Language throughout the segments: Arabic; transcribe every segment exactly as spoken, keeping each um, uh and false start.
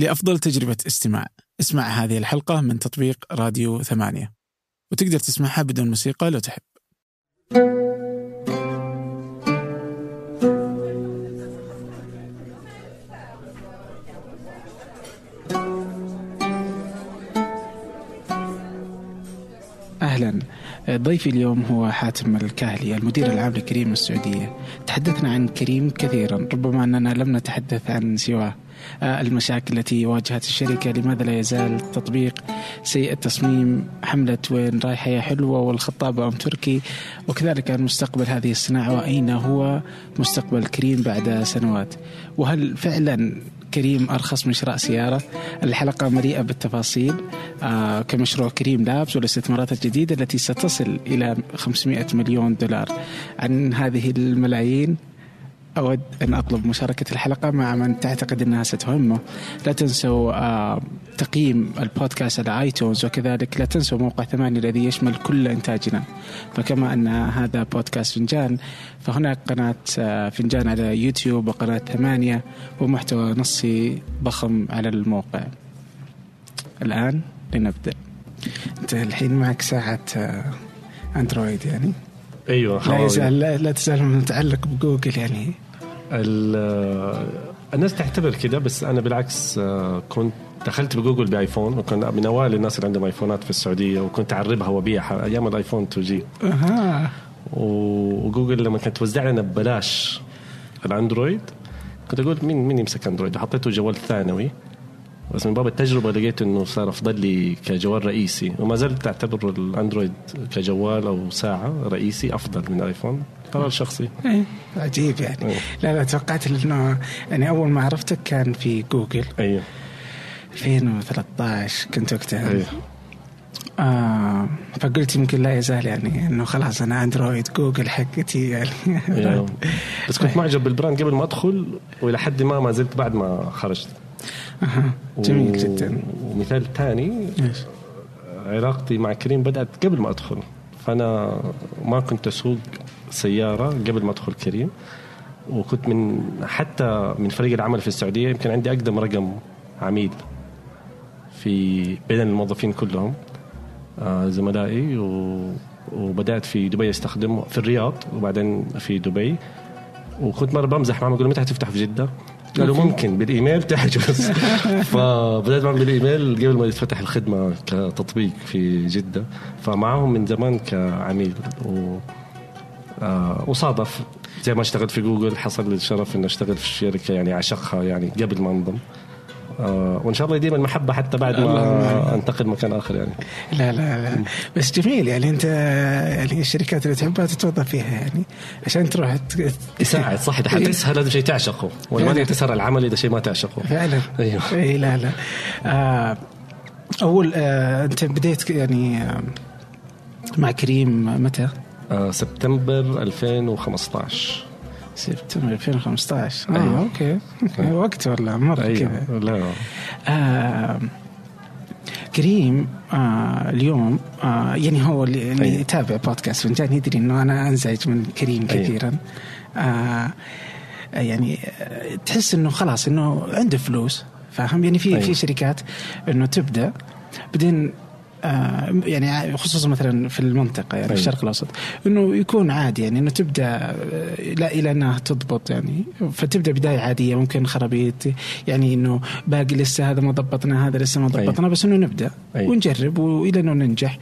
لأفضل تجربة استماع اسمع هذه الحلقة من تطبيق راديو ثمانية، وتقدر تسمعها بدون موسيقى لو تحب. أهلا، ضيفي اليوم هو حاتم الكاهلي، المدير العام لكريم السعودية. تحدثنا عن كريم كثيرا، ربما أننا لم نتحدث عن سواه، المشاكل التي واجهت الشركة، لماذا لا يزال التطبيق سيء التصميم، حملة وين رايحة يا حلوة والخطابة أم تركي، وكذلك عن مستقبل هذه الصناعة وأين هو مستقبل كريم بعد سنوات، وهل فعلا كريم أرخص من شراء سيارة. الحلقة مليئة بالتفاصيل آه كمشروع كريم لابز والاستثمارات الجديدة التي ستصل إلى خمسمائة مليون دولار. عن هذه الملايين أود أن أطلب مشاركة الحلقة مع من تعتقد أنها ستهمه. لا تنسوا آه تقييم البودكاست على آيتونز، وكذلك لا تنسوا موقع ثمانية الذي يشمل كل إنتاجنا. فكما أن هذا بودكاست فنجان، فهناك قناة آه فنجان على يوتيوب وقناة ثمانية ومحتوى نصي ضخم على الموقع. الآن لنبدأ. أنت الحين معك ساعة آه أندرويد، يعني أيوة لا يزال لا, لا تزال متعلق بجوجل، يعني الناس تعتبر كده، بس أنا بالعكس كنت دخلت بجوجل بآيفون، وكنت من أوائل الناس اللي عندهم آيفونات في السعودية، وكنت أعربها وبيعها أيام الآيفون تو جي. أها. وجوجل لما كانت توزع لنا ببلاش الأندرويد كنت أقول مين مين يمسك أندرويد، وحطيته جوال ثانوي، بس من باب التجربة لقيت إنه صار أفضل لي كجوال رئيسي، وما زلت أعتبر الأندرويد كجوال أو ساعة رئيسي أفضل من آيفون. قرار شخصي. أيه. عجيب يعني. أيه. لا لا توقعت إنه يعني أول ما عرفتك كان في جوجل. أيه. ألفين وثلاثة عشر كنت وقتها. أيه. آه فقلت يمكن لا يزال يعني إنه خلاص أنا أندرويد، جوجل حقتي يعني. أيه. بس كنت معجب بالبراند قبل ما أدخل، وإلى حد ما ما زلت بعد ما خرجت. أها. جميل جدا. ومثال تاني علاقتي مع كريم بدأت قبل ما أدخل، فأنا ما كنت أسوق سيارة قبل ما أدخل كريم، وكنت من حتى من فريق العمل في السعودية يمكن عندي أقدم رقم عميل في بين الموظفين كلهم زملائي، وبدأت في دبي أستخدمه، في الرياض وبعدين في دبي، وكنت مرة بمزح معهم أقول متى هتفتح في جدة؟ قالوا ممكن بالإيميل تحجز. فبدأت معهم بالإيميل قبل ما يتفتح الخدمة كتطبيق في جدة، فمعهم من زمان كعميل. و وصادف زي ما اشتغلت في جوجل حصل لي الشرف أن اشتغل في الشركة، يعني عشقها يعني قبل ما انضم، وإن شاء الله يديم المحبة حتى بعد ما أنتقل مكان آخر يعني. لا لا لا بس جميل يعني، أنت يعني الشركات اللي تحبها تتوظف فيها يعني عشان تروح تساعد. صح، حتى تسهل لازم شيء تعشقه، وما يتسهل العمل إذا شيء ما تعشقه فعلا. أيوه. أي لا لا آه أول آه أنت بديت يعني آه مع كريم متى؟ آه، سبتمبر ألفين وخمسة عشر. سبتمبر ألفين وخمسة عشر. آه، أيوة. أوكي. أيوة. وقت ولا مرة. أيوة. كذا. آه، كريم آه، اليوم آه، يعني هو اللي أيوة. يتابع بودكاست فنجان يدري إنه أنا أنزعج من كريم كثيرا. أيوة. آه، يعني تحس إنه خلاص إنه عنده فلوس، فاهم يعني في أيوة. في شركات إنه تبدأ بدين آه يعني خصوصا مثلا في المنطقة يعني أيوة. الشرق الأوسط، إنه يكون عادي يعني إنه تبدأ لا إلى أنها تضبط يعني، فتبدأ بداية عادية ممكن خرابيط يعني إنه باقي لسه هذا ما ضبطنا، هذا لسه ما ضبطنا أيوة. بس إنه نبدأ أيوة. ونجرب وإلى إنه ننجح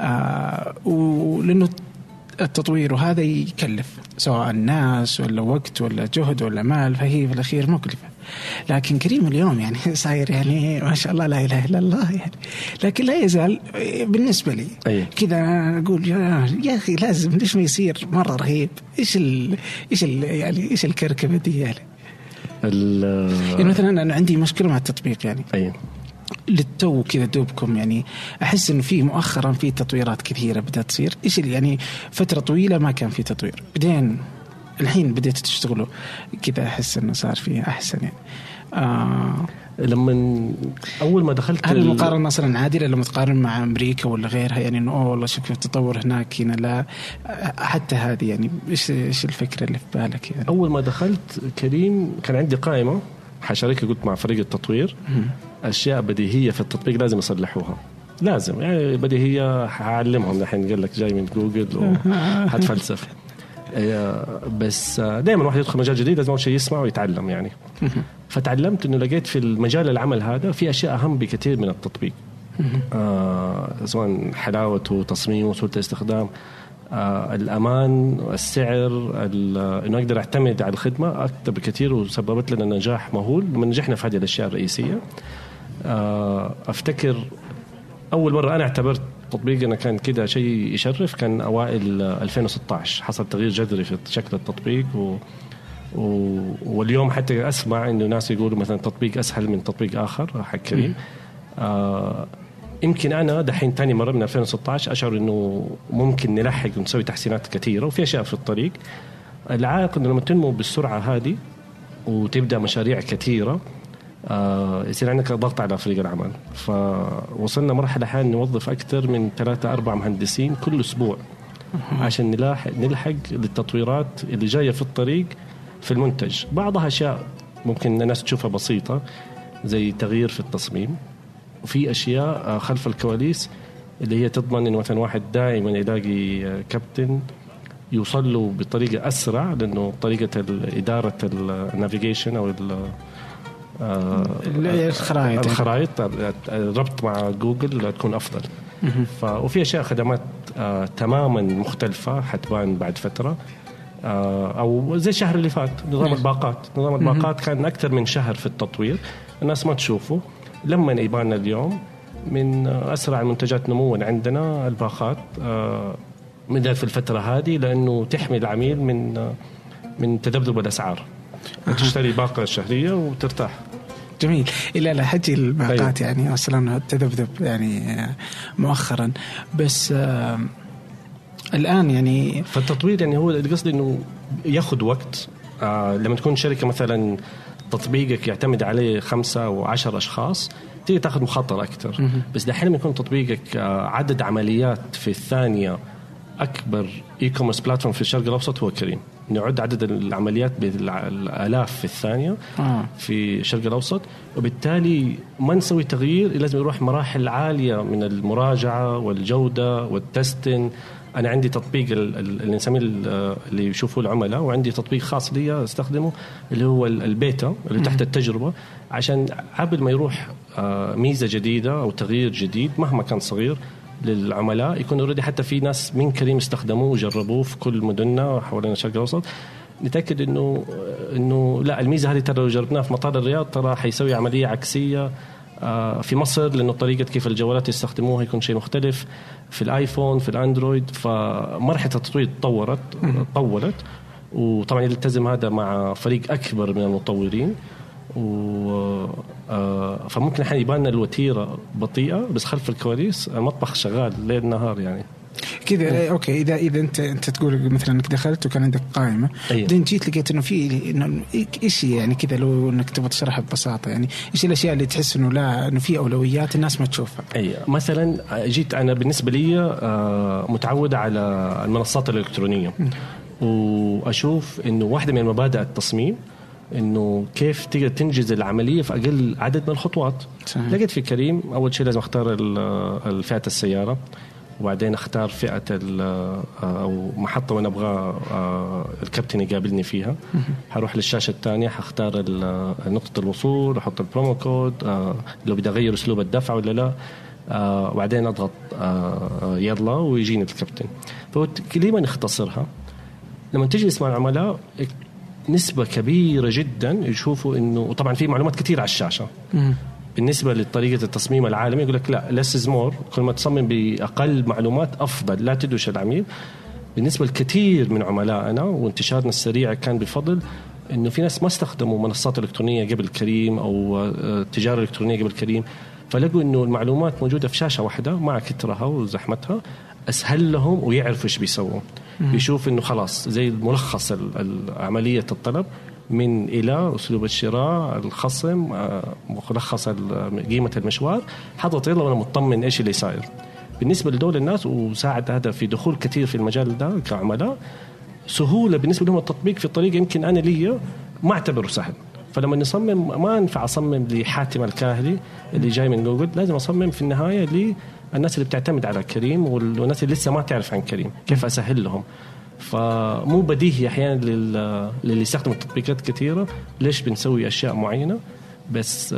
آه ولأنه التطوير وهذا يكلف سواء الناس ولا وقت ولا جهد ولا مال، فهي في الأخير مكلفة. لكن كريم اليوم يعني صاير يعني ما شاء الله لا إله إلا الله يعني، لكن لا يزال بالنسبة لي أيه. كذا أقول يا أخي لازم، ليش ما يصير مرة رهيب؟ إيش ال إيش ال يعني إيش الكركبة دي يعني؟ يعني مثلا أنا عندي مشكلة مع التطبيق يعني أيه. للتو كذا دوبكم يعني أحس إنه في مؤخرا في تطويرات كثيرة بدأت تصير، إيش يعني فترة طويلة ما كان في تطوير، بعدين الحين بديت تشتغلوا كذا أحس إنه صار فيه أحسن يعني. آه لما أول ما دخلت هل المقارنة مثلا عادلة لما تقارن مع أمريكا ولا غيرها يعني إنه أوه والله شوف التطور هناك هنا لا حتى هذه يعني إيش إيش الفكرة اللي في بالك يعني؟ أول ما دخلت كريم كان عندي قائمة حشاركه قلت مع فريق التطوير اشياء بديهيه في التطبيق لازم يصلحوها, لازم يعني بديهيه هعلمهم الحين, قال لك جاي من جوجل وهتفلسف بس دائما واحد يدخل مجال جديد لازم اول شيء يسمع ويتعلم يعني. فتعلمت انه لقيت في المجال العمل هذا في اشياء اهم بكثير من التطبيق, آه سواء حلاوته تصميمه وسهوله الاستخدام, آه الامان, السعر, انه اقدر اعتمد على الخدمه اكثر بكثير, وسببت لنا نجاح مهول من نجحنا في هذه الاشياء الرئيسيه. آه افتكر اول مره انا اعتبرت تطبيقنا كان كده شيء يشرف كان اوائل ألفين وستة عشر, حصل تغيير جذري في شكل التطبيق و... و... واليوم حتى اسمع انه ناس يقولوا مثلا تطبيق اسهل من تطبيق اخر حق كريم. آه... يمكن انا دحين تاني مره من ألفين وستة عشر اشعر انه ممكن نلحق ونسوي تحسينات كثيره وفي اشياء في الطريق. العائق انه لما تنمو بالسرعه هذه وتبدا مشاريع كثيره آه يصير عندك ضغط على فريق العمل. فوصلنا مرحلة حين نوظف أكثر من ثلاثة أربعة مهندسين كل أسبوع عشان نلاحق نلحق للتطويرات اللي جاية في الطريق في المنتج. بعضها أشياء ممكن الناس تشوفها بسيطة زي تغيير في التصميم, وفي أشياء خلف الكواليس اللي هي تضمن إنه مثلا واحد دائما يلاقي كابتن يوصل له بطريقة أسرع, لأنه طريقة إدارة النافيجيشن أو الخرائط الخرائط الربط مع جوجل تكون أفضل. ف... وفي أشياء خدمات آه تماما مختلفة حتبان بعد فترة, آه أو زي الشهر اللي فات نظام الباقات. نظام الباقات كان أكثر من شهر في التطوير, الناس ما تشوفه, لما يباننا اليوم من أسرع منتجات نموا عندنا الباقات آه من ذلك في الفترة هذه, لأنه تحمي العميل من من تذبذب الأسعار. تشتري باقة شهرية وترتاح. جميل. إلا لا حكي الباقات أيوه. يعني أصلا تذبذب يعني مؤخرا, بس آه الآن يعني فالتطوير يعني هو القصد إنه يأخذ وقت. آه لما تكون شركة مثلا تطبيقك يعتمد عليه خمسة أو عشر أشخاص تيجي تأخذ مخاطر أكتر م- بس دحين لما يكون تطبيقك آه عدد عمليات في الثانية أكبر إي كوميرس بلاتفورم في الشرق الأوسط هو كريم. نعد عدد العمليات بالآلاف في الثانية آه. في الشرق الأوسط, وبالتالي ما نسوي تغيير لازم يروح مراحل عالية من المراجعة والجودة والتستن. أنا عندي تطبيق اللي نسميه اللي يشوفوه العملاء, وعندي تطبيق خاص لي استخدمه اللي هو البيتا اللي تحت التجربة, عشان قبل ما يروح ميزة جديدة أو تغيير جديد مهما كان صغير للعملاء يكون أوريدي حتى في ناس من كريم استخدموه وجربوه في كل مدننا حوالينا الشرق الأوسط, نتأكد إنه إنه لا الميزة هذه ترى لو جربناها في مطار الرياض ترى حيسوي عملية عكسية في مصر, لأنه طريقة كيف الجوالات يستخدموها يكون شيء مختلف في الآيفون في الأندرويد. فمرحلة التطوير تطورت طولت, وطبعا يلتزم هذا مع فريق أكبر من المطورين, و آه فممكن حين يباننا الوتيرة بطيئة بس خلف الكواليس المطبخ شغال ليل نهار يعني كذا. أوكي, إذا إذا أنت أنت تقول مثلا إنك دخلت وكان عندك قائمة بعدين جيت لقيت إنه في إنه إيش يعني كذا, لو إنك تبغى تشرحها ببساطة يعني إيش الأشياء اللي تحس إنه لا إنه في أولويات الناس ما تشوفها. أي مثلا جيت أنا بالنسبة لي آه متعود على المنصات الإلكترونية م. وأشوف إنه واحدة من مبادئ التصميم إنه كيف تقدر تنجز العملية في أقل عدد من الخطوات. صحيح. لقيت في كريم أول شيء لازم أختار الفئة السيارة, وبعدين أختار فئة أو محطة وأنا أبغى الكابتن يقابلني فيها. هروح للشاشة الثانية هختار نقطة الوصول, أحط البرومو كود, لو بدي أغير أسلوب الدفع ولا لا, وبعدين أضغط يلا ويجيني الكابتن. فكلمة نختصرها لما تجلس مع العملاء نسبة كبيرة جدا يشوفوا إنه, وطبعا في معلومات كتير على الشاشة م- بالنسبة لطريقة التصميم العالمي يقول لك لا less is more, كل ما تصمم بأقل معلومات أفضل, لا تدوش العميل. بالنسبة لكثير من عملائنا وانتشارنا السريع كان بفضل إنه في ناس ما استخدموا منصات إلكترونية قبل كريم أو تجارة إلكترونية قبل كريم, فلقوا إنه المعلومات موجودة في شاشة واحدة مع كترها وزحمتها أسهل لهم ويعرفوا إيش بيسووا. بيشوف إنه خلاص زي الملخص عملية الطلب من إلى أسلوب الشراء, الخصم, ملخص قيمة المشوار, حاطط يلا وأنا مطمن إيش اللي صاير. بالنسبة لدول الناس وساعد هذا في دخول كثير في المجال ده كعملاء, سهولة بالنسبة لهم التطبيق في طريقة يمكن أنا لي ما أعتبره سهل. فلما نصمم ما ينفع أصمم لحاتم الكاهلي اللي جاي من جوجل، لازم أصمم في النهاية للناس اللي بتعتمد على كريم والناس اللي لسه ما تعرف عن كريم، كيف أسهل لهم. فمو بديهي أحيانا للي يستخدم تطبيقات كثيرة ليش بنسوي أشياء معينة، بس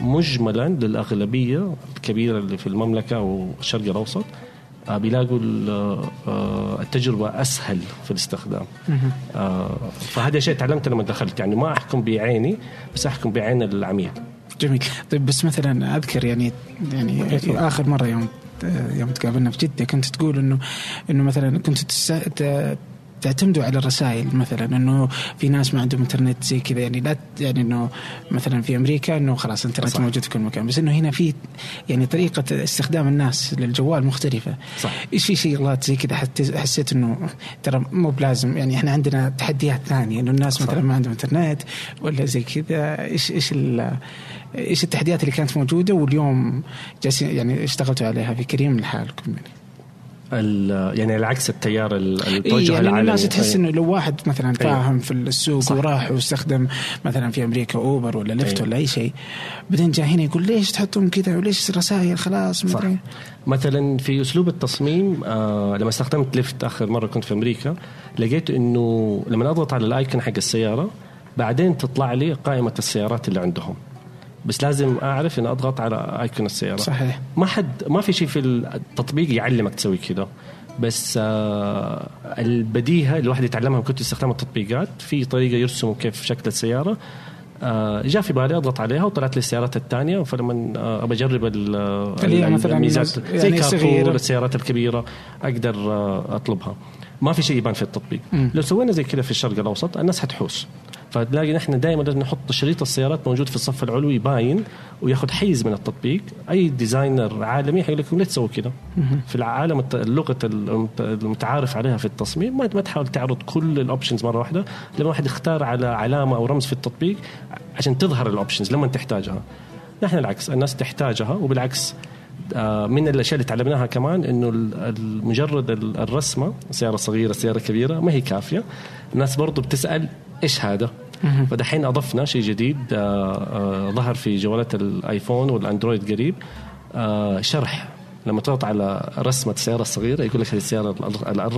مجملا للأغلبية الكبيرة اللي في المملكة والشرق الأوسط بيلاقوا التجربة أسهل في الاستخدام. فهذا شيء تعلمته لما دخلت، يعني ما أحكم بعيني بس أحكم بعين العميل. جميل. طيب بس مثلا أذكر يعني يعني آخر مرة يوم يوم تقابلنا في جدة كنت تقول إنه إنه مثلا كنت تعتمدوا على الرسائل، مثلا إنه في ناس ما عندهم إنترنت زي كذا، يعني لا يعني إنه مثلا في أمريكا إنه خلاص إنترنت صح. موجود في كل مكان، بس إنه هنا في يعني طريقة استخدام الناس للجوال مختلفة. إيش في شغلات زي كذا حسيت إنه ترى مو بلازم، يعني إحنا عندنا تحديات ثانية إنه الناس صح. مثلا ما عندهم إنترنت ولا زي كذا. إيش إيش إيش التحديات اللي كانت موجودة واليوم جالسين يعني اشتغلتوا عليها في كريم لحالكم؟ يعني العكس التيار التوجه يعني العالمي. الناس تحس انه لو واحد مثلا فاهم في السوق صح. وراح واستخدم مثلا في امريكا اوبر ولا ليفت ولا اي شيء، بعدين جاء هنا يقول ليش تحطهم كذا وليش الرسائل خلاص. مثلا في اسلوب التصميم آه لما استخدمت ليفت اخر مره كنت في امريكا، لقيت انه لما اضغط على الايكون حق السياره بعدين تطلع لي قائمه السيارات اللي عندهم، بس لازم أعرف إن أضغط على آيكون السيارة. صحيح. ما حد ما في شيء في التطبيق يعلمك تسوي كذا، بس آه البديهة الواحد يتعلمها كنت استخدام التطبيقات في طريقة يرسموا كيف شكل السيارة. آه جاء في بالي أضغط عليها وطلعت لي السيارات الثانية، فلما آه أبى أجرب الميزات زي كارفور السيارات الكبيرة أقدر آه أطلبها. ما في شيء يبان في التطبيق. م. لو سوينا زي كذا في الشرق الأوسط الناس هتحوس، فتلاقي نحن دائما لازم نحط شريط السيارات موجود في الصف العلوي باين وياخد حيز من التطبيق. أي ديزاينر عالمي هيقول لكم لا تسوي كده. في العالم اللغة المتعارف عليها في التصميم ما تحاول تعرض كل الأوبشنز مرة واحدة، لما واحد يختار على علامة أو رمز في التطبيق عشان تظهر الأوبشنز لما تحتاجها. نحن العكس، الناس تحتاجها. وبالعكس من الأشياء اللي تعلمناها كمان إنه مجرد الرسمة سيارة صغيرة سيارة كبيرة ما هي كافية، الناس برضو بتسأل إيش هذا؟ فدحين أضفنا شيء جديد ظهر في جوالات الآيفون والأندرويد قريب، شرح. لما تضغط على رسمة السيارة الصغيرة يقول لك هذه السيارة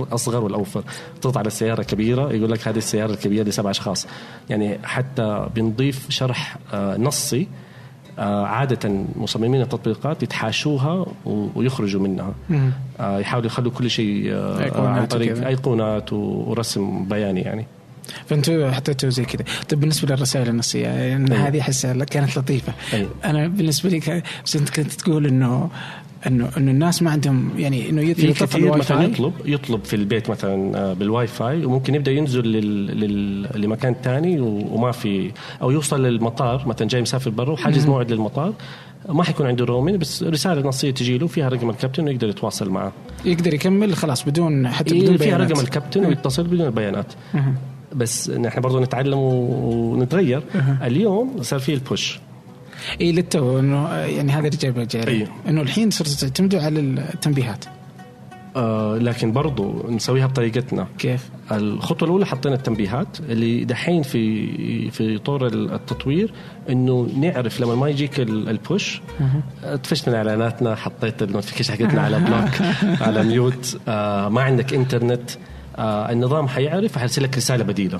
الأصغر والأوفر، تضغط على السيارة الكبيرة يقول لك هذه السيارة الكبيرة لسبع أشخاص. يعني حتى بنضيف شرح نصي عادة مصممين التطبيقات يتحاشوها ويخرجوا منها، يحاولوا يخلوا كل شيء عن طريق أيقونات ورسم بياني يعني. فأنتوا حطيتوا زي كده. طب بالنسبة للرسائل النصية يعني هذه حسها كانت لطيفة. أي. أنا بالنسبة لي كنت كنت تقول إنه إنه إنه الناس ما عندهم يعني إنه يطلب مثلا يطلب يطلب في البيت مثلا بالواي فاي، وممكن يبدأ ينزل لل لمكان تاني وما في، أو يوصل للمطار مثلا جاي مسافر برا وحاجز موعد للمطار ما حيكون عنده رومين، بس رسالة نصية تجي له فيها رقم الكابتن ويقدر يتواصل معه، يقدر يكمل خلاص بدون حتى بدون فيها رقم الكابتن ويتصل بدون بيانات. أه. بس نحن برضو نتعلم ونتغير. أه. اليوم صار فيه البوش إيه للتو إنه يعني هذا رجع بالجاري إنه الحين صرت تعتمدوا على التنبيهات. آه لكن برضو نسويها بطريقتنا. كيف؟ الخطوة الأولى حطينا التنبيهات اللي دحين في في طور التطوير إنه نعرف لما ما يجيك البوش. أه. طفشنا إعلاناتنا، حطيت النوتيفيكيشن حقتنا على بلوك على ميوت. آه ما عندك إنترنت. آه النظام حيعرف حيرسل لك رسالة بديلة،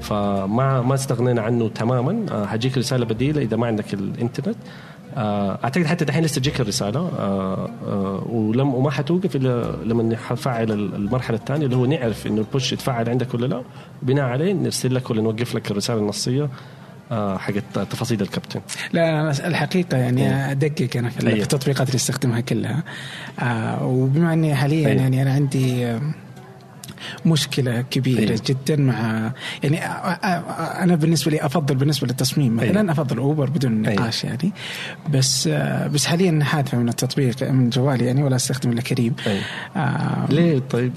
فما ما استغنينا عنه تماما. آه حجيك رسالة بديلة إذا ما عندك الإنترنت. آه أعتقد حتى دحين لسه تجيك الرسالة. آه آه ولم وما حتوقف إلا لما نفعل المرحلة الثانية اللي هو نعرف إنه البوش يتفعل عندك ولا لا، بناء عليه نرسل لك ولا نوقف لك الرسالة النصية حقت تفاصيل الكابتن. لا الحقيقة يعني أدقق أنا في أيه. التطبيقات اللي استخدمها كلها. آه وبما أني حاليا أيه. يعني أنا عندي آه مشكلة كبيرة أيوة. جدا مع يعني أنا بالنسبة لي أفضل بالنسبة للتصميم مثلا أيوة. أفضل أوبر بدون نقاش أيوة. يعني بس بس حاليا حادثة من التطبيق من جوالي يعني ولا استخدم إلا كريم أيوة. آه ليه طيب؟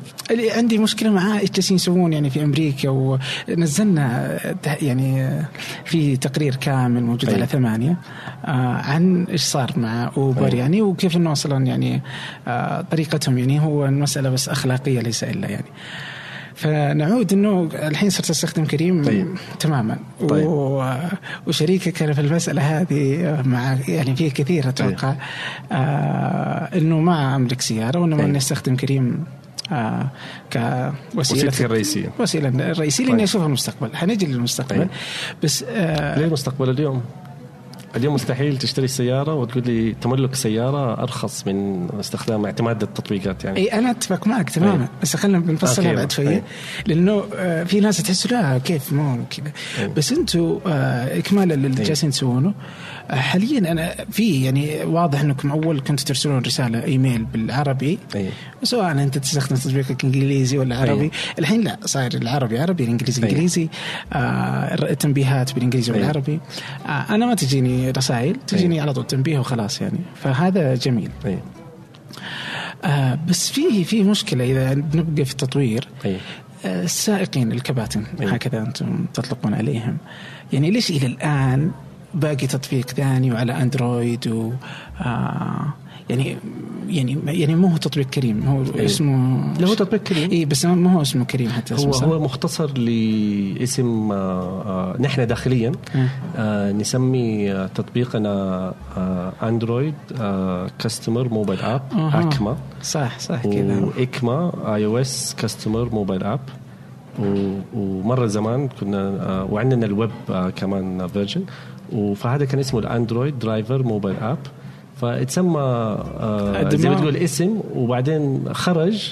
عندي مشكلة معاه إيش جالسين يسوون يعني في أمريكا، ونزلنا يعني في تقرير كامل موجود أيوة. على ثمانية آه عن إيش صار مع أوبر أيوة. يعني وكيف إنه أصلا يعني آه طريقتهم يعني هو المسألة بس أخلاقية ليس إلا يعني فنعود أنه الحين صرت أستخدم كريم طيب. تماما طيب. و... وشريكة كان في المسألة هذه مع يعني فيه كثير أتوقع طيب. آه أنه ما أملك سيارة وأنه طيب. ما نستخدم كريم آه كوسيلة الرئيسية وسيلة الرئيسية طيب. لأني أشوفها المستقبل هنجي للمستقبل طيب. بس آه ليه المستقبل اليوم؟ اليوم مستحيل تشتري سيارة وتقول لي تملك سيارة أرخص من استخدام اعتماد التطبيقات يعني. أي أنا أتفق معك تماماً أيه. بس خلنا بنفصلها بعد شوية أيه. لأنه في ناس تحس لا كيف مو كذا أيه. بس أنتوا إكمالا للي جالسين تسوونه حاليا أنا في يعني واضح أنكم أول كنت ترسلون رسالة إيميل بالعربي أيه. سواء أنت تستخدم تطبيقك إنجليزي ولا عربي أيه. الحين لا صار العربي عربي الإنجليزي أيه. إنجليزي آه التنبيهات بالإنجليزي أيه. والعربي آه أنا ما تجيني رسائل تجيني أيه. على طول تنبيه وخلاص يعني فهذا جميل أيه. آه بس فيه فيه مشكلة إذا بنبقى في التطوير أيه. آه السائقين الكباتن أيه. هكذا أنتم تطلقون عليهم يعني ليش إلى الآن باقي تطبيق ثاني وعلى أندرويد و آه يعني يعني يعني مو هو تطبيق كريم هو أيه. اسمه لا هو تطبيق كريم إيه بس ما هو اسمه كريم حتى هو صح؟ هو مختصر لاسم آه نحن داخليا آه. آه نسمي تطبيقنا آه أندرويد آه كاستمر موبايل أب أكما صح صح كذا وإكما آي أو إس كاستمر موبايل أب ومرة زمان كنا آه وعندنا الويب آه كمان فيرجن وفهذا كان اسمه الأندرويد درايفر موبايل أب فاتسمى آه زي ما تقول اسم وبعدين خرج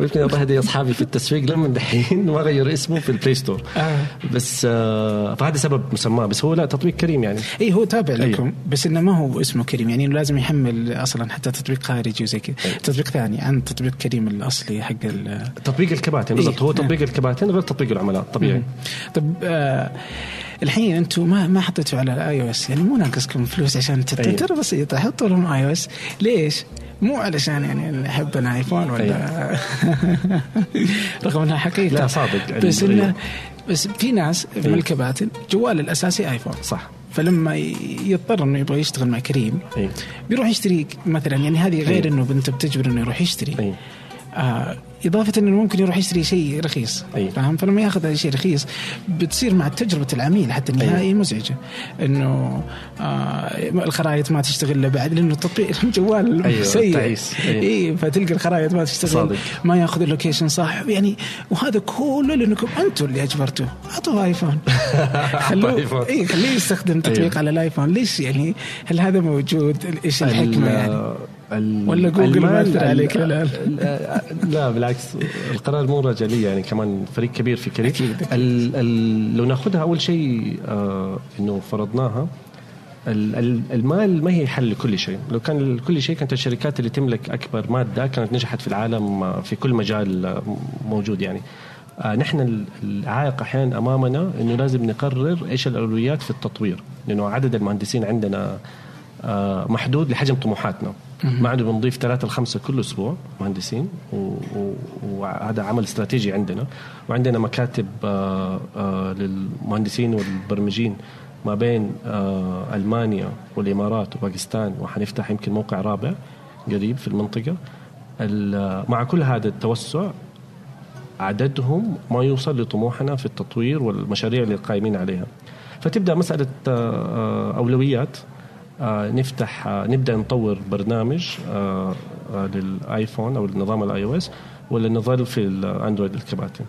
ويمكن الله يهدي أصحابي في التسويق لما دحين ما غير اسمه في البلاي ستور آه. بس آه فهذا سبب مسمى بس هو لا تطبيق كريم يعني إيه هو تابع أيه. لكم بس إنه ما هو اسمه كريم يعني لازم يحمل أصلا حتى تطبيق خارجي وزي كده أيه. تطبيق ثاني عن تطبيق كريم الأصلي حق تطبيق الكباتن بالضبط أيه. هو تطبيق آه. الكباتن غير تطبيق العملاء طبيعي م- طب آه الحين أنتوا ما ما حطيتوا على الآي أو إس يعني مو ناقصكم فلوس عشان تتذكر أيه. بسيطة حطوا لهم آي أو إس ليش مو علشان يعني أحب الآيفون ولا رغم أنها حقيقة لا صادق بس إنه بس في ناس من الكباتن جوال الأساسي آيفون صح فلما يضطر إنه يبغى يشتغل مع كريم أيه. بيروح يشتري مثلا يعني هذه غير أيه. إنه بنت بتجبر إنه يروح يشتري أيه. آه إضافة إنه ممكن يروح يشتري شيء رخيص أيه. فهم فلما يأخذ شيء رخيص بتصير مع تجربة العميل حتى النهائي أيه. مزعجة إنه آه الخرائط ما تشتغل له بعد لأنه تطبيق الجوال أيوه. سيء أيه. إيه فتلقى الخرائط ما تشتغل صادق. ما يأخذ اللوكيشن صح يعني وهذا كله لأنكم أنتوا اللي أجبرتوه أعطوه آيفون خلوه إيه خليه يستخدم تطبيق أيوه. على الآيفون ليش يعني هل هذا موجود إيش الحكمة يعني ولا جوجل ما أثر عليك الآن لا بالعكس القرار مو رجالي يعني كمان فريق كبير في كريم لو ناخدها أول شيء آه إنه فرضناها ال ال المال ما هي حل لكل شيء لو كان كل شيء كانت الشركات اللي تملك أكبر مادة كانت نجحت في العالم في كل مجال موجود يعني آه نحن العائق أحيانا أمامنا إنه لازم نقرر إيش الأولويات في التطوير لأنه عدد المهندسين عندنا آه محدود لحجم طموحاتنا ما عندنا بنضيف ثلاثة لخمسة كل أسبوع مهندسين وهذا و... عمل استراتيجي عندنا وعندنا مكاتب آ... آ... للمهندسين والبرمجين ما بين آ... ألمانيا والإمارات وباكستان وحنفتح يمكن موقع رابع قريب في المنطقة ال... مع كل هذا التوسع عددهم ما يوصل لطموحنا في التطوير والمشاريع اللي قائمين عليها فتبدأ مسألة آ... أولويات آه نفتح آه نبدأ نطور برنامج آه آه للآيفون أو النظام الآي أو إس ولا نظل في الأندرويد الكباتن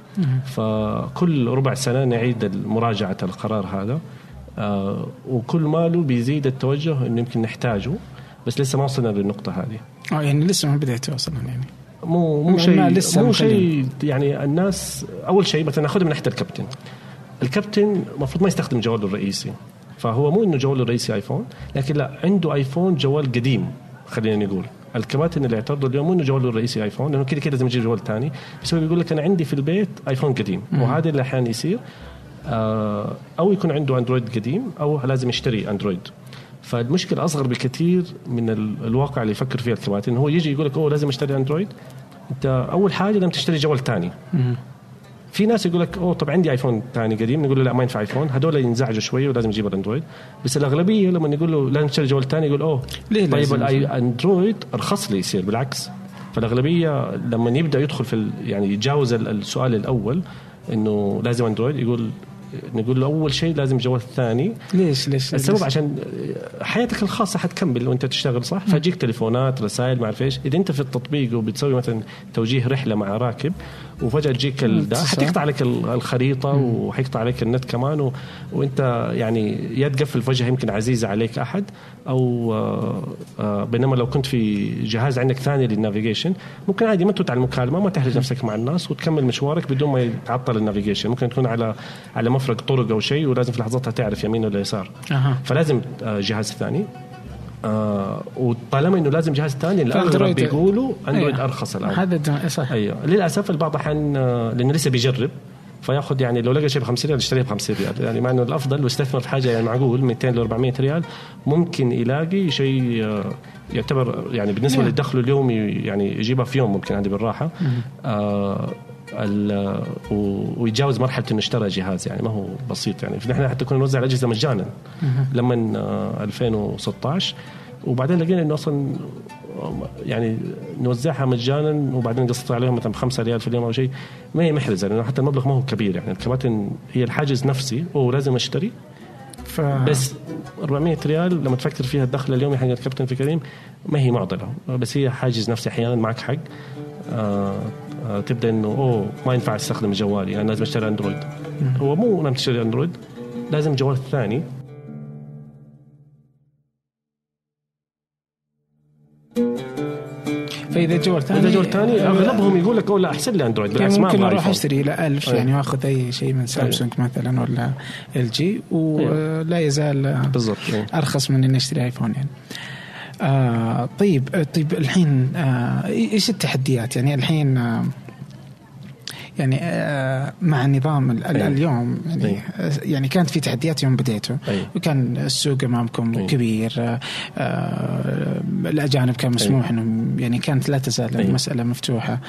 فكل ربع سنة نعيد مراجعة القرار هذا آه وكل ماله بيزيد التوجه إنه يمكن نحتاجه بس لسه ما وصلنا للنقطة هذه آه يعني لسه ما بدأت وصلنا يعني مو مو شيء مو شيء يعني الناس أول شيء مثلا نأخذ من ناحية الكابتن الكابتن المفروض ما يستخدم جواله الرئيسي فهو مو إنه جوال الرئيسي آيفون لكن لا عنده آيفون جوال قديم خلينا نقول الكباتن اللي اعترضوا اليوم مو إنه جوال الرئيسي آيفون لأنه كده كده لازم يجيب جوال تاني بس هو بيقول لك أنا عندي في البيت آيفون قديم م- وهذا اللي أحيانا يصير آه أو يكون عنده أندرويد قديم أو لازم يشتري أندرويد فالمشكلة أصغر بكثير من الواقع اللي يفكر فيه الكباتن هو يجي يقول لك أوه لازم أشتري أندرويد أنت أول حاجة لازم تشتري جوال تاني م- في ناس يقول لك أوه طب عندي آيفون تاني قديم نقول له لا ما ينفع آيفون هذول ينزعجوا شوية ولازم يجيب الأندرويد بس الأغلبية لما نقول له لازم تشتري جوال تاني يقول أوه طيب الأندرويد أرخص لي يصير بالعكس فالأغلبية لما يبدأ يدخل في يعني يتجاوز السؤال الأول إنه لازم أندرويد، يقول نقول له أول شيء لازم جوال ثاني. ليش ليش السبب؟ ليش؟ عشان حياتك الخاصة حتكمل وأنت تشتغل صح، فجيك تليفونات رسائل ما أعرف إيش. إذا أنت في التطبيق وبتسوي مثلا توجيه رحلة مع راكب وفجأة تجيك ده حتقطع لك الخريطة وحيقطع لك النت كمان و... وأنت يعني يتقفل فجأة، يمكن عزيزة عليك أحد أو آ... آ... بينما لو كنت في جهاز عندك ثاني للنافيجيشن ممكن عادي ما تتعلم المكالمة، ما تحرج نفسك مع الناس وتكمل مشوارك بدون ما يتعطل النافيجيشن. ممكن تكون على على مفرق طرق أو شيء ولازم في لحظاتها تعرف يمين ولا يسار. أه. فلازم جهاز ثاني. آه وطالما إنه لازم جهاز ثاني الأغلب بيقولوا أندرويد أرخص الآن. هذا صح. أيوة للأسف البعض حين لأنه لسه بيجرب فياخد يعني لو لقى شيء بخمسين ريال يشتريه بخمسين ريال، يعني مع إنه الأفضل واستثمر في حاجة يعني معقول مئتين لأربعمائة ريال ممكن يلاقي شيء يعتبر يعني بالنسبة yeah. للدخل اليومي يعني يجيبها في يوم ممكن عندي بالراحة. mm-hmm. آه ويتجاوز مرحلة إنه اشترى جهاز، يعني ما هو بسيط. يعني نحن حتى كنا نوزع الأجهزة مجانا لمن ألفين وستة عشر، وبعدين لقينا إنه أصلا يعني نوزعها مجانا وبعدين قصت عليهم مثلا خمسة ريال في اليوم أو شيء، ما هي محرزة لأنه حتى المبلغ ما هو كبير. يعني الكباتن هي الحاجز نفسي أو لازم أشتري ف... بس أربعمائة ريال لما تفكر فيها الدخل اليومي حق الكابتن في كريم ما هي معضلة، بس هي حاجز نفسي. أحيانا معك حق آه آه تبدأ إنه أوه ما ينفع استخدم جوالي، أنا يعني لازم أشتري أندرويد. هو مو أنا بشتري أندرويد، لازم جوال ثاني. فإذا جوال ثاني إذا جوال ثاني أغلبهم يقول لك أو لا أحسن لي أندرويد، بالعكس ما ممكن أروح أشتري إلى ألف أيه. يعني وأخذ أي شيء من سامسونج أيه. مثلا ولا إل جي ولا أيه. يزال بالضبط أرخص من إني أشتري آيفون يعني. آه طيب طيب الحين آه إيش التحديات يعني الحين آه يعني آه مع النظام أيه. اليوم يعني, أيه. يعني كانت في تحديات يوم بديته أيه. وكان السوق أمامكم أيه. كبير. آه الأجانب كان مسموح أيه. إنهم يعني كانت لا تزال أيه. المسألة مفتوحة.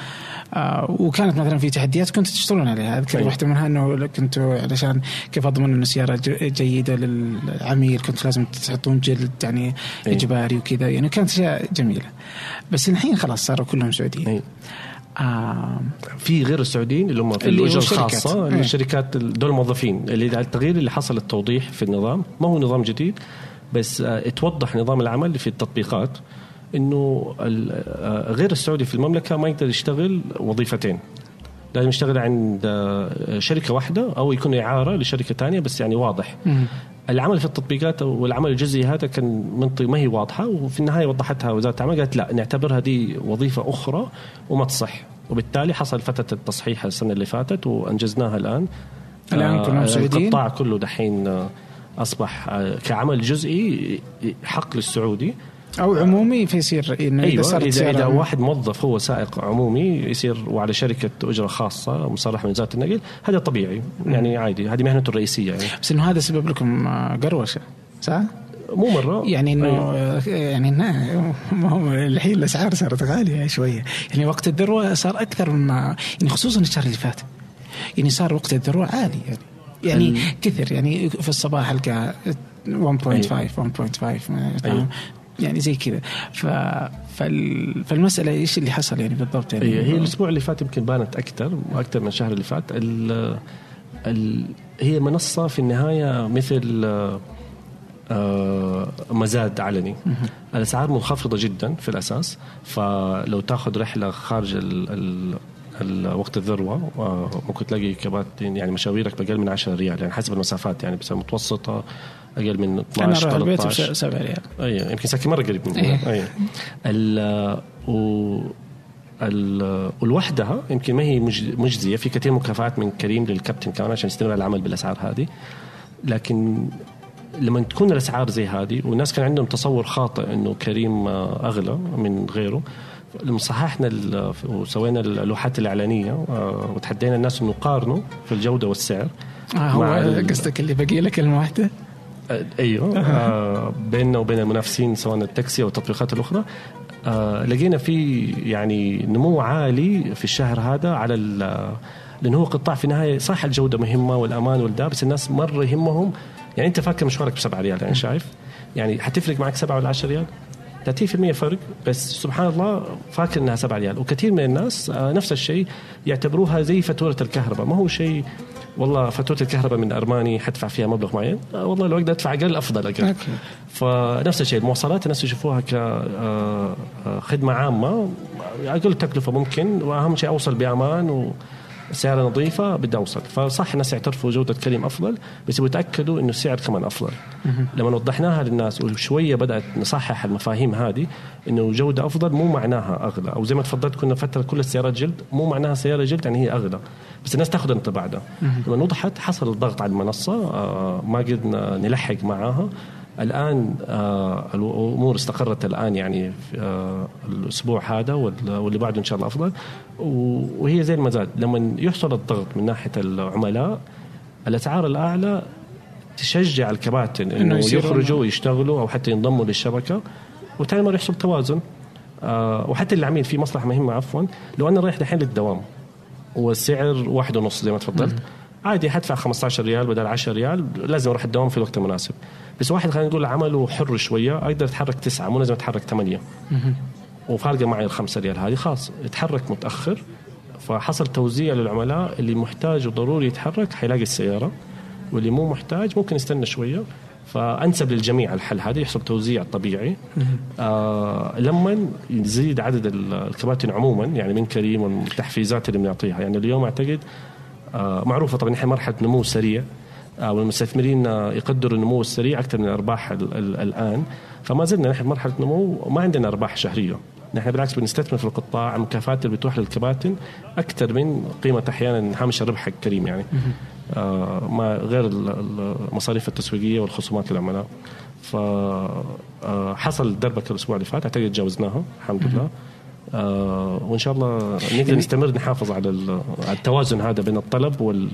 آه وكانت مثلا في تحديات كنت تشتغلون عليها، أذكر أيه. واحدة منها إنه كنتوا علشان كيف أضمن إنه سيارة جيدة للعميل كنت لازم تحطون جلد يعني أيه. إجباري وكذا، يعني كانت أشياء جميلة. بس الحين خلاص صاروا كلهم سعوديين أيه. آه. في غير السعوديين اللي هم في الأجر الخاصة للشركات دول الموظفين. اللي التغيير اللي حصل التوضيح في النظام، ما هو نظام جديد بس اتوضح نظام العمل في التطبيقات إنه غير السعودي في المملكة ما يقدر يشتغل وظيفتين، لازم يشتغل عند شركة واحدة أو يكون إعارة لشركة تانية. بس يعني واضح م- العمل في التطبيقات والعمل الجزئي هذا كان منطقي ما هي واضحة، وفي النهاية وضحتها وزارة العمل قالت لا نعتبرها دي وظيفة أخرى وما تصح، وبالتالي حصل فترة التصحيح السنة اللي فاتت وأنجزناها الآن. الآن كلهم سعوديين، القطاع كله دحين أصبح كعمل جزئي حق للسعودي أو عمومي، فيصير إنه أيوة إذا, إذا واحد موظف هو سائق عمومي يصير وعلى شركة أجرة خاصة مصرح من وزارة النقل، هذا طبيعي يعني عادي، هذه مهنته الرئيسية يعني. بس إنه هذا سبب لكم قروشة صح؟ مو مرة يعني إنه أيوة. يعني إنه الحين الأسعار صارت غالية شوية، يعني وقت الذروة صار أكثر من يعني خصوصا الشهر اللي فات، يعني صار وقت الذروة عالي يعني يعني ال... كثر يعني في الصباح ألقى واحد فاصلة خمسة أيوة. واحد فاصلة خمسة يعني زي كذا. فالمسألة إيش اللي حصل يعني بالضبط؟ يعني هي, هي الأسبوع اللي فات يمكن بانت أكتر أكتر من الشهر اللي فات. ال ال هي منصة في النهاية مثل مزاد علني، الأسعار منخفضة جدا في الأساس، فلو تأخذ رحلة خارج ال الوقت الذروة ممكن تلاقي كبات يعني مشاويرك بقل من عشرة ريال، يعني حسب المسافات يعني بس متوسطة أقل من اثنا عشر أنا رأيت بشيء سبع ريال أيه، يمكن ساكي مرة قريب من هنا أيه. ال ال والوحدها يمكن ما هي مجزية، في كثير مكافآت من كريم للكابتن كمان عشان يستمر العمل بالأسعار هذه. لكن لما تكون الأسعار زي هذه والناس كان عندهم تصور خاطئ إنه كريم أغلى من غيره، لما صححنا وسوينا اللوحات الإعلانية وتحدينا الناس إنه يقارنوا في الجودة والسعر. آه هو قصدك اللي بقي لك المواحدة أيوه آه بيننا وبين المنافسين سواء التاكسي أو التطبيقات الأخرى. آه لقينا في يعني نمو عالي في الشهر هذا على لأنه هو قطاع في النهاية صح الجودة مهمة والأمان والدا، بس الناس مرة يهمهم يعني أنت فاكر مشوارك بسبعة ريال يعني شايف يعني حتفرق معك سبعة ولا عشرة ريال ثلاثين بالمئة فرق، بس سبحان الله فاكر انها سبعة ريال. وكثير من الناس نفس الشيء يعتبروها زي فاتوره الكهرباء، ما هو شيء والله فاتوره الكهرباء من ارماني حدفع فيها مبلغ معين، والله لو اقدر ادفع اقل افضل اقل. فنفس الشيء المواصلات الناس يشوفوها كخدمه عامه اقل تكلفه ممكن، واهم شيء اوصل بامان وسعر نظيفه بدي اوصل. فصح الناس يعترفوا جوده كريم افضل، بس يتاكدوا انه السعر كمان افضل. لما وضحناها للناس وشويه بدات نصحح المفاهيم هذه، انه جوده افضل مو معناها اغلى، او زي ما تفضلت كنا فتره كل السيارات جلد مو معناها سياره جلد يعني هي اغلى، بس الناس تاخذ الانطباع ده. لما وضحت حصل الضغط على المنصه، ما قدرنا نلحق معاها. الآن الأمور استقرت الآن، يعني الأسبوع هذا واللي بعده إن شاء الله أفضل. وهي زي المزاد، لما يحصل الضغط من ناحية العملاء الأسعار الأعلى تشجع الكباتن إنه يخرجوا ويشتغلوا أو حتى ينضموا للشبكة، وتاني ما يحصل توازن. وحتى العميل في مصلحة مهمة، عفوا لو أنا رايح دحين للدوام والسعر واحد ونص زي ما تفضلت، عادي حدفع خمسة عشر ريال بدل عشرة ريال، لازم أروح الدوام في الوقت المناسب. بس واحد خلينا نقول عمله حر شوية، أقدر أتحرك تسعة مو لازم أتحرك ثمانية وفارقة معي الخمسة ريال هذه، خاص يتحرك متأخر. فحصل توزيع للعملاء، اللي محتاج وضروري يتحرك حيلاقي السيارة، واللي مو محتاج ممكن يستنى شوية. فأنسب للجميع الحل هذا، يحصل توزيع طبيعي. آه لما يزيد عدد الكباتن عموما يعني من كريم والتحفيزات اللي بنعطيها، يعني اليوم أعتقد آه معروفة طبعا نحن مرحلة نمو سريع، آه والمستثمرين آه يقدروا النمو السريع أكثر من الأرباح ال ال الآن. فما زلنا نحن مرحلة نمو وما عندنا أرباح شهرية، نحن بالعكس بنستثمر في القطاع، المكافآت اللي بتروح للكباتن أكثر من قيمة أحيانا هامش الربح حق كريم، يعني آه ما غير المصاريف التسويقية والخصومات للعملاء. فحصل دربك الأسبوع اللي فات، أعتقد تجاوزناها الحمد لله. آه وإن شاء الله نقدر نستمر نحافظ على التوازن هذا بين الطلب وال...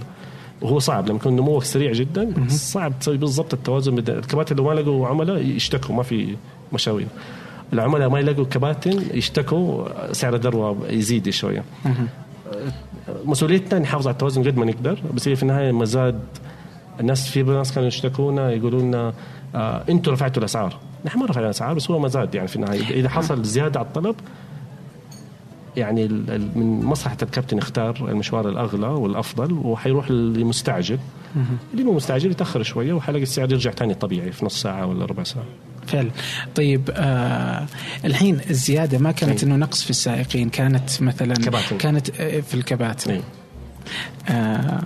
وهو صعب لما يكون نموك سريع جدا، صعب تسوي بالضبط التوازن. الكباتن لو ما لقوا عملاء يشتكوا، ما في مشاوير. العملاء ما يلاقوا كباتن يشتكوا، سعر الذروة يزيد شوية. مسؤوليتنا نحافظ على التوازن قد ما نقدر. بس في النهاية مزاد الناس، في ناس كانوا يشتكونا يقولوا لنا آه أنتوا رفعتوا الأسعار. نحن ما رفعنا الأسعار، بس هو مزاد يعني في النهاية. إذا حصل زيادة على الطلب، يعني من مصلحة الكابتن اختار المشوار الأغلى والأفضل، وحيروح لمستعجل. اللي مو مستعجل يتأخر شوية، وحلق السعر يرجع تاني طبيعي في نص ساعة ولا ربع ساعة. فعلا. طيب آه الحين الزيادة ما كانت إنه نقص في السائقين، كانت مثلا كباتن. كانت في الكباتن آه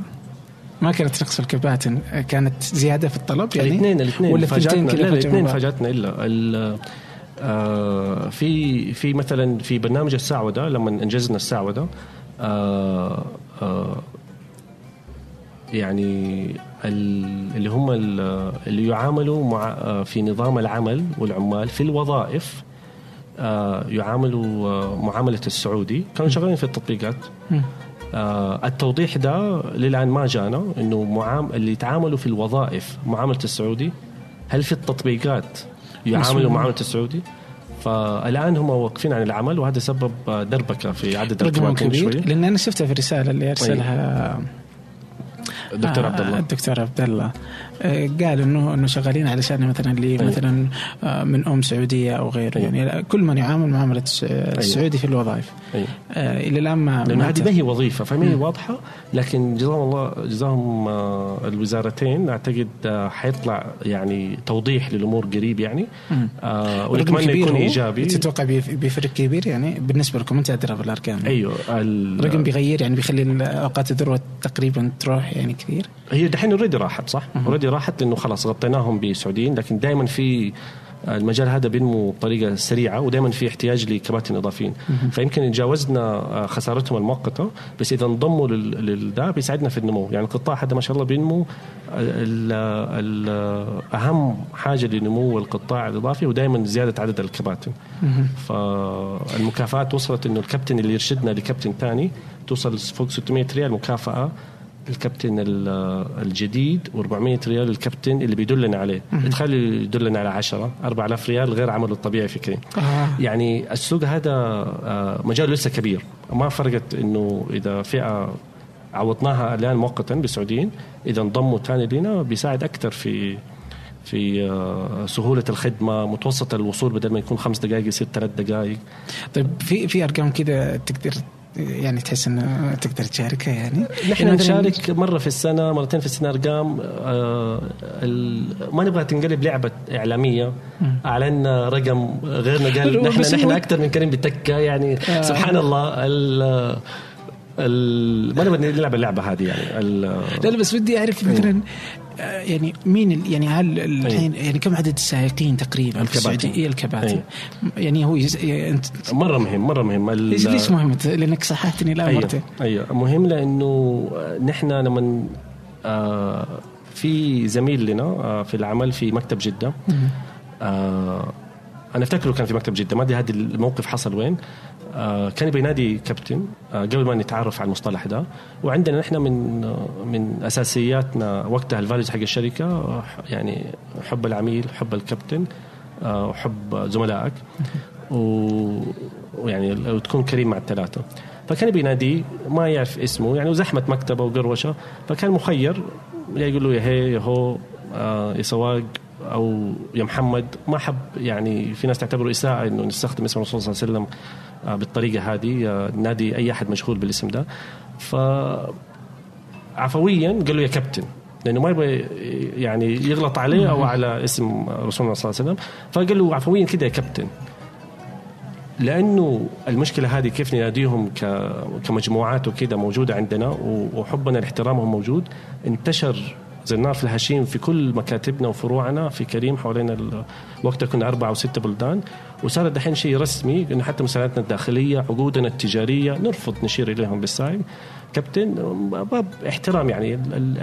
ما كانت نقص في الكباتن، كانت زيادة في الطلب يعني. الاثنين الاثنين ولا فاجأتنا، الاثنين فاجأتنا إلا آه في في مثلا في برنامج السعودة، لما انجزنا السعودة آه آه يعني اللي هم اللي يعاملوا مع آه في نظام العمل والعمال في الوظائف آه يعاملوا آه معاملة السعودي، كانوا شغالين في التطبيقات. آه التوضيح ده للآن ما جانا، إنه معام اللي يتعاملوا في الوظائف معاملة السعودي، هل في التطبيقات يعاملوا معاملة السعودي؟ فالآن هم واقفين عن العمل، وهذا سبب دربكة في عدد الكباتن شوية. لأن أنا شفتها في الرسالة اللي أرسلها الدكتور عبد الله الدكتور عبد الله قال إنه إنه شغالين علشان مثلا لي مثلا من أم سعودية أو غيره، يعني كل من يعامل معاملة السعودي في الوظائف. إلى الآن ما هذه هي وظيفة فهمي واضحة، لكن جزاهم الله جزاهم الوزارتين أعتقد حيطلع يعني توضيح للأمور قريب يعني، وأتمنى يكون إيجابي. تتوقع بيفرق كبير يعني بالنسبة لكم؟ أنت أدرى بالأرقام. أيوة الرقم بيغير يعني، بيخلي أوقات الذروة تقريبا تروح يعني كثير. هي دحين الريدي راحت صح، الريدي راحت لأنه خلاص غطيناهم بسعوديين، لكن دائما في المجال هذا بينمو بطريقة سريعة، ودائما في احتياج لكباتن إضافيين. فيمكن تجاوزنا خسارتهم المؤقتة، بس إذا انضموا للدا بيساعدنا في النمو. يعني القطاع هذا ما شاء الله بينمو، ال ال أهم حاجة لنمو القطاع الإضافي ودائما زيادة عدد الكباتن. فالمكافآت وصلت إنه الكابتن اللي يرشدنا لكابتن تاني توصل فوق ستمائة ريال مكافأة الكابتن الجديد، وأربعمائة ريال الكابتن اللي بيدلنا عليه. تخلي يدلنا على عشرة أربعة آلاف ريال غير عمله الطبيعي في كريم. يعني السوق هذا مجال لسه كبير، ما فرقت إنه إذا فئة عوضناها الآن مؤقتا بسعوديين، إذا انضموا تاني لنا بيساعد أكتر في في سهولة الخدمة، متوسط الوصول بدل ما يكون خمس دقائق يصير ثلاث دقائق. طيب في في أرقام كده تقدر يعني تحس إنه تقدر تشاركها؟ يعني نحن نشارك مرة في السنة مرتين في السنة أرقام. آه ما نبغى تنقلب لعبة إعلامية، أعلنا رقم غيرنا قال نحن نحن أكثر من كريم بالتكة يعني. آه سبحان الله ال ال ما نبغى نلعب اللعبة هذه يعني. لا بس بدي أعرف مثلاً يعني مين يعني هل الحين يعني كم عدد السائقين تقريبا الكباتين؟ الكباتين يعني هو يز... انت... مره مهم مره مهم ال... ليش مهم؟ لانك صححتني لا مرتين. ايوه مهم لانه نحن لما آه في زميل لنا آه في العمل في مكتب جده، آه انا افتكره كان في مكتب جده، ما ادري هذا الموقف حصل وين، آه كان بينادي كابتن آه قبل ما نتعرف على المصطلح ده. وعندنا نحن من آه من اساسياتنا وقتها الفاليوز حق الشركه آه يعني حب العميل، حب الكابتن، آه حب زملائك، ويعني وتكون كريم مع الثلاثه. فكان بينادي ما يعرف اسمه يعني، وزحمه مكتبه وقروشه، فكان مخير يقول له يا هي يا هو آه يا سواق او يا محمد. ما حب يعني، في ناس تعتبره اساءه انه نستخدم اسم الرسول صلى الله عليه وسلم بالطريقة هذه، نادي أي أحد مشغول بالاسم ده. فعفويا قال له يا كابتن، لأنه ما يبغى يعني يغلط عليه أو على اسم رسول الله صلى الله عليه وسلم. فقال له عفويا كده يا كابتن، لأنه المشكلة هذه كيف نناديهم كمجموعات وكده موجودة عندنا، وحبنا لاحترامهم موجود، انتشر زي النار في الهشيم في كل مكاتبنا وفروعنا في كريم حوالينا. وقتها كنا أربعة أو ستة بلدان، وصار دحين شيء رسمي إنه حتى مساعدتنا الداخلية، عقودنا التجارية نرفض نشير إليهم بالسائل كابتن، باب احترام يعني.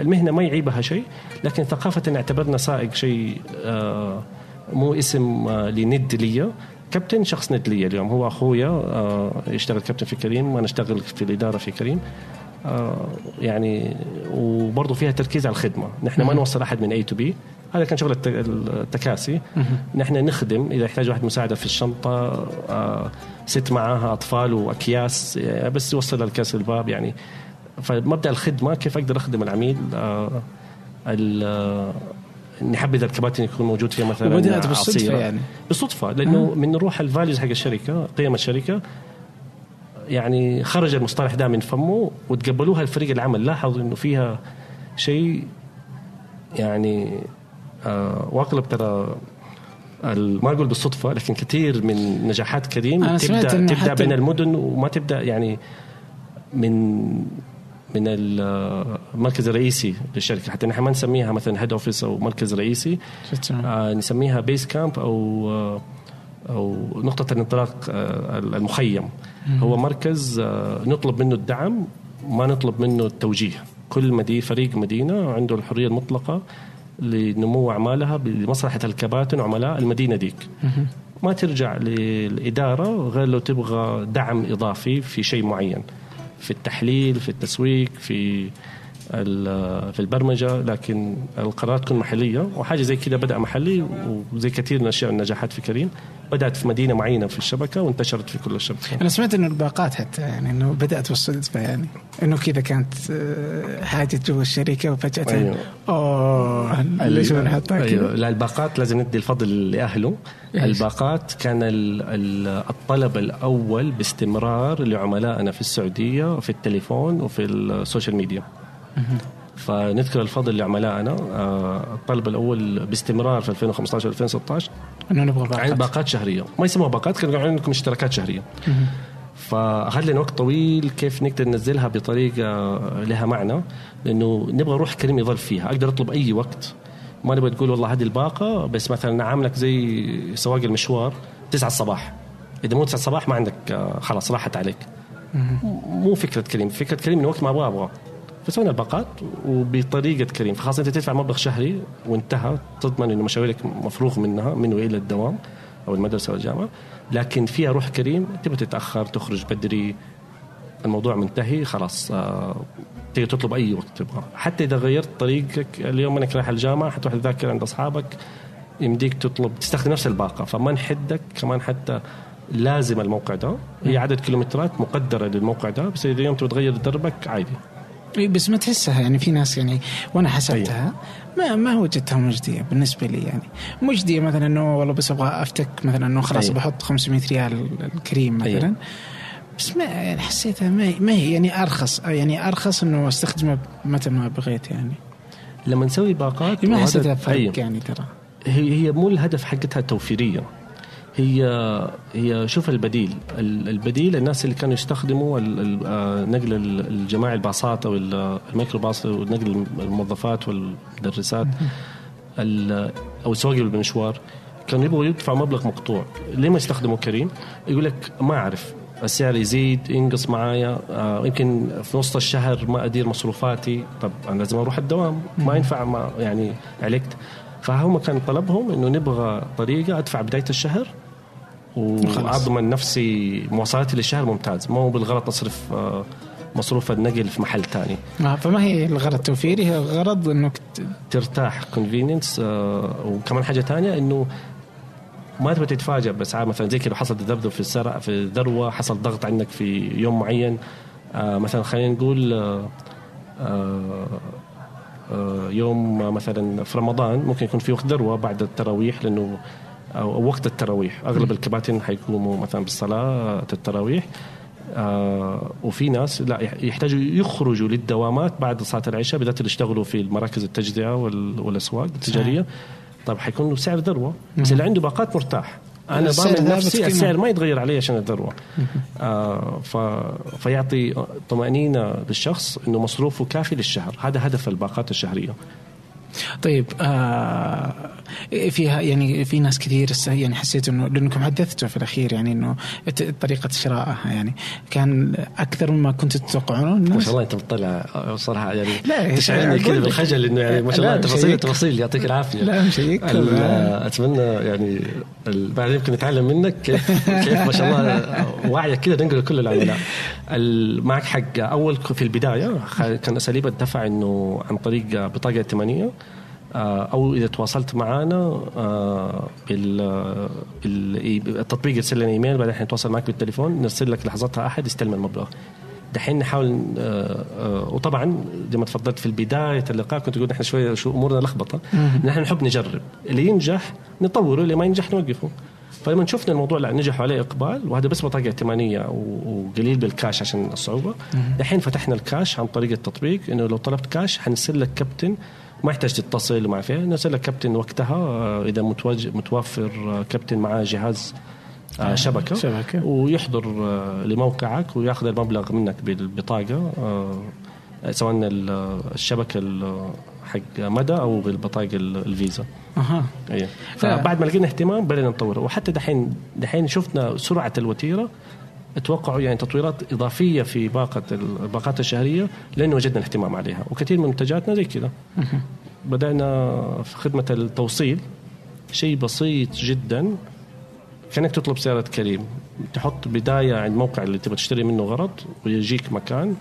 المهنة ما يعيبها شيء، لكن ثقافة اعتبرنا سائق شيء آه مو اسم آه لند ليا. كابتن شخص ند ليا اليوم، هو أخويا آه يشتغل كابتن في كريم، أنا أشتغل في الإدارة في كريم آه يعني. وبرضو فيها تركيز على الخدمة، نحن ما نوصل أحد من A to B، هذا كان شغل التكاسي. نحن نخدم، إذا يحتاج واحد مساعدة في الشنطة آه ست معاها أطفال وأكياس آه بس يوصل الكاس الباب يعني. فمبدأ الخدمة كيف أقدر أخدم العميل، آه نحبذ الكباتن يكون موجود فيها مثلا وبدأت بالصدفة يعني. بالصدفة لأنه من نروح الفاليز حق الشركة، قيم الشركة يعني، خرج المصطلح ده من فمه وتقبلوها الفريق العمل. لاحظوا انه فيها شيء يعني آه واقلب ترى، ما اقول بالصدفه، لكن كثير من نجاحات كريم تبدا تبدا بين المدن، وما تبدا يعني من من المركز الرئيسي للشركه. حتى نحن ما نسميها مثلا هيد اوفيس او مركز رئيسي، آه نسميها بيس كامب او آه أو نقطة الانطلاق المخيم. هو مركز نطلب منه الدعم، ما نطلب منه التوجيه. كل مدي فريق مدينة عنده الحرية المطلقة لنمو أعمالها بمصلحة الكباتن وعملاء المدينة ديك. ما ترجع للإدارة غير لو تبغى دعم إضافي في شيء معين، في التحليل، في التسويق، في في البرمجة، لكن القرارات تكون محلية. وحاجة زي كده بدأ محلي، وزي كثير من الأشياء النجاحات في كريم بدأت في مدينة معينة في الشبكة وانتشرت في كل الشبكة. أنا سمعت إنه الباقات حتى يعني إنه بدأت بالصدفة يعني، إنه كذا كانت حاجة جوا الشركة وفجأة أيوه. أوه ليش أيوه. بنحطها كده؟ أيوه. لا الباقات لازم ندي الفضل لأهله. الباقات كان الطلب الأول باستمرار لعملائنا في السعودية في التليفون وفي السوشيال ميديا. فنذكر الفضل لعملائنا، الطلب الأول باستمرار في ألفين وخمسة عشر ألفين وستة عشر أنه نبغى باقات. باقات شهرية، ما يسموها باقات، كانوا يقولون لكم اشتراكات شهرية. فأخذ لنا وقت طويل كيف نقدر ننزلها بطريقة لها معنى، لأنه نبغى روح كريم يظل فيها، أقدر أطلب أي وقت. ما نبغى تقول والله هذه الباقة بس مثلا عاملك زي سواق المشوار تسعة الصباح، إذا مو تسعة الصباح ما عندك خلاص راحت عليك. مو فكرة كريم، فكرة كريم من وقت ما أبغى أبغى فسوينا الباقات وبطريقة كريم. فخاصة أنت تدفع مبلغ شهري وانتهى، تضمن إنه مشاويرك مفروغ منها منه إلى الدوام أو المدرسة أو الجامعة، لكن فيها روح كريم. تبغى تتأخر تخرج بدري، الموضوع منتهي خلاص، تقدر تطلب أي وقت تبغى. حتى إذا غيرت طريقك، اليوم أنك رايح الجامعة حتروح تذاكر عند أصحابك، يمديك تطلب تستخدم نفس الباقة. فما نحدك كمان حتى لازم الموقع ده، هي عدد كيلومترات مقدرة للموقع ده، بس إذا يوم تبغى تغير دربك عادي. بس ما تحسها يعني. في ناس يعني وانا حسبتها ما ما وجدتها مجدية بالنسبة لي يعني. مجدية مثلا انه والله بس ابغى افتك مثلا انه خلاص بحط خمسمائة ريال الكريم مثلا، بس ما يعني حسيتها ما ما هي يعني ارخص يعني ارخص انه استخدمه متى ما بغيت يعني. لما نسوي باقات ما حسيتها فرق يعني. ترى هي هي مو الهدف حقتها التوفيرية، هي هي شوف البديل البديل الناس اللي كانوا يستخدموا نقل الجماعي الباصات او الميكروباص ونقل الموظفات والمدرسات او السواق بالمشوار كانوا يبغوا يدفعوا مبلغ مقطوع. ليه ما يستخدموا كريم؟ يقول لك ما اعرف السعر يزيد ينقص معايا، يمكن في نص الشهر ما ادير مصروفاتي، طب انا لازم اروح الدوام ما ينفع ما يعني علقت. فهم كان طلبهم انه نبغى طريقه ادفع بدايه الشهر وأضمن نفسي مواصلاتي للشهر ممتاز، مو بالغلط أصرف مصروف النقل في محل تاني. فما هي الغرض توفيري، هي الغرض أنك ترتاح convenience. وكمان حاجة تانية أنه ما تبغى تتفاجأ بسعار، مثلا زي كده حصل تذبذب في السرعة في الذروة، حصل ضغط عندك في يوم معين، مثلا خلينا نقول يوم مثلا في رمضان ممكن يكون في وقت ذروة بعد التراويح، لأنه أو وقت التراويح أغلب الكباتن حيقوموا مثلا بالصلاة التراويح، آه وفي ناس لا يحتاجوا يخرجوا للدوامات بعد صلاة العشاء، بدأت يشتغلوا في المراكز التجزئة والأسواق التجارية، طب حيكونوا بسعر ذروة. بس اللي عنده باقات مرتاح، أنا ضامن نفسي السعر ما يتغير عليه عشان الذروة، آه ف... فيعطي طمأنينة للشخص إنه مصروفه كافي للشهر. هذا هدف الباقات الشهرية. طيب آه فيها يعني في ناس كثير يعني حسيت انه لانكم حدثتوا في الاخير يعني انه طريقه شرائها يعني كان اكثر مما كنت تتوقعون. ما شاء الله انت بتطلع صراحه يعني تشعرني كذا بالخجل انه يعني ما شاء الله تفاصيل تفاصيل يعطيك العافيه. لا مشيك اتمنى يعني بعد يمكن نتعلم منك كيف كيف ما شاء الله وعيك كذا ننقل كل العملاء. معك حق. اول في البدايه كان اساليب الدفع انه عن طريق بطاقه ثمانية أو إذا تواصلت معنا بالتطبيق يرسل لنا إيميل، بعدين نتواصل معك بالتليفون نرسل لك لحظتها أحد يستلم المبلغ. دحين نحاول، وطبعا زي ما تفضلت في البداية اللقاء كنت أقول نحن شوية شو أمورنا لخبطة، نحن نحب نجرب اللي ينجح نطوره اللي ما ينجح نوقفه. فلما شفنا الموضوع لا نجح عليه إقبال، وهذا بس بطاقة ثمانية وقليل بالكاش عشان الصعوبة، دحين فتحنا الكاش عن طريق التطبيق إنه لو طلبت كاش حنرسل لك كابتن ما يحتاج تتصل وما فيه، نرسل لك كابتن وقتها إذا متوفر كابتن معاه جهاز شبكة, شبكة ويحضر لموقعك ويأخذ المبلغ منك بالبطاقة، سواء الشبكة حق مدى أو بالبطاقة الفيزا. أها. أيه. فبعد ما لقينا اهتمام بدنا نطوره، وحتى دحين دحين شفنا سرعة الوتيرة، اتوقعوا يعني تطويرات اضافيه في باقه الباقات الشهريه لانه وجدنا اهتمام عليها. وكثير من منتجاتنا زي كذا بدانا في خدمه التوصيل، شيء بسيط جدا كانك تطلب سياره كريم، تحط بدايه عند موقع اللي تبغى تشتري منه غرض ويجيك مكان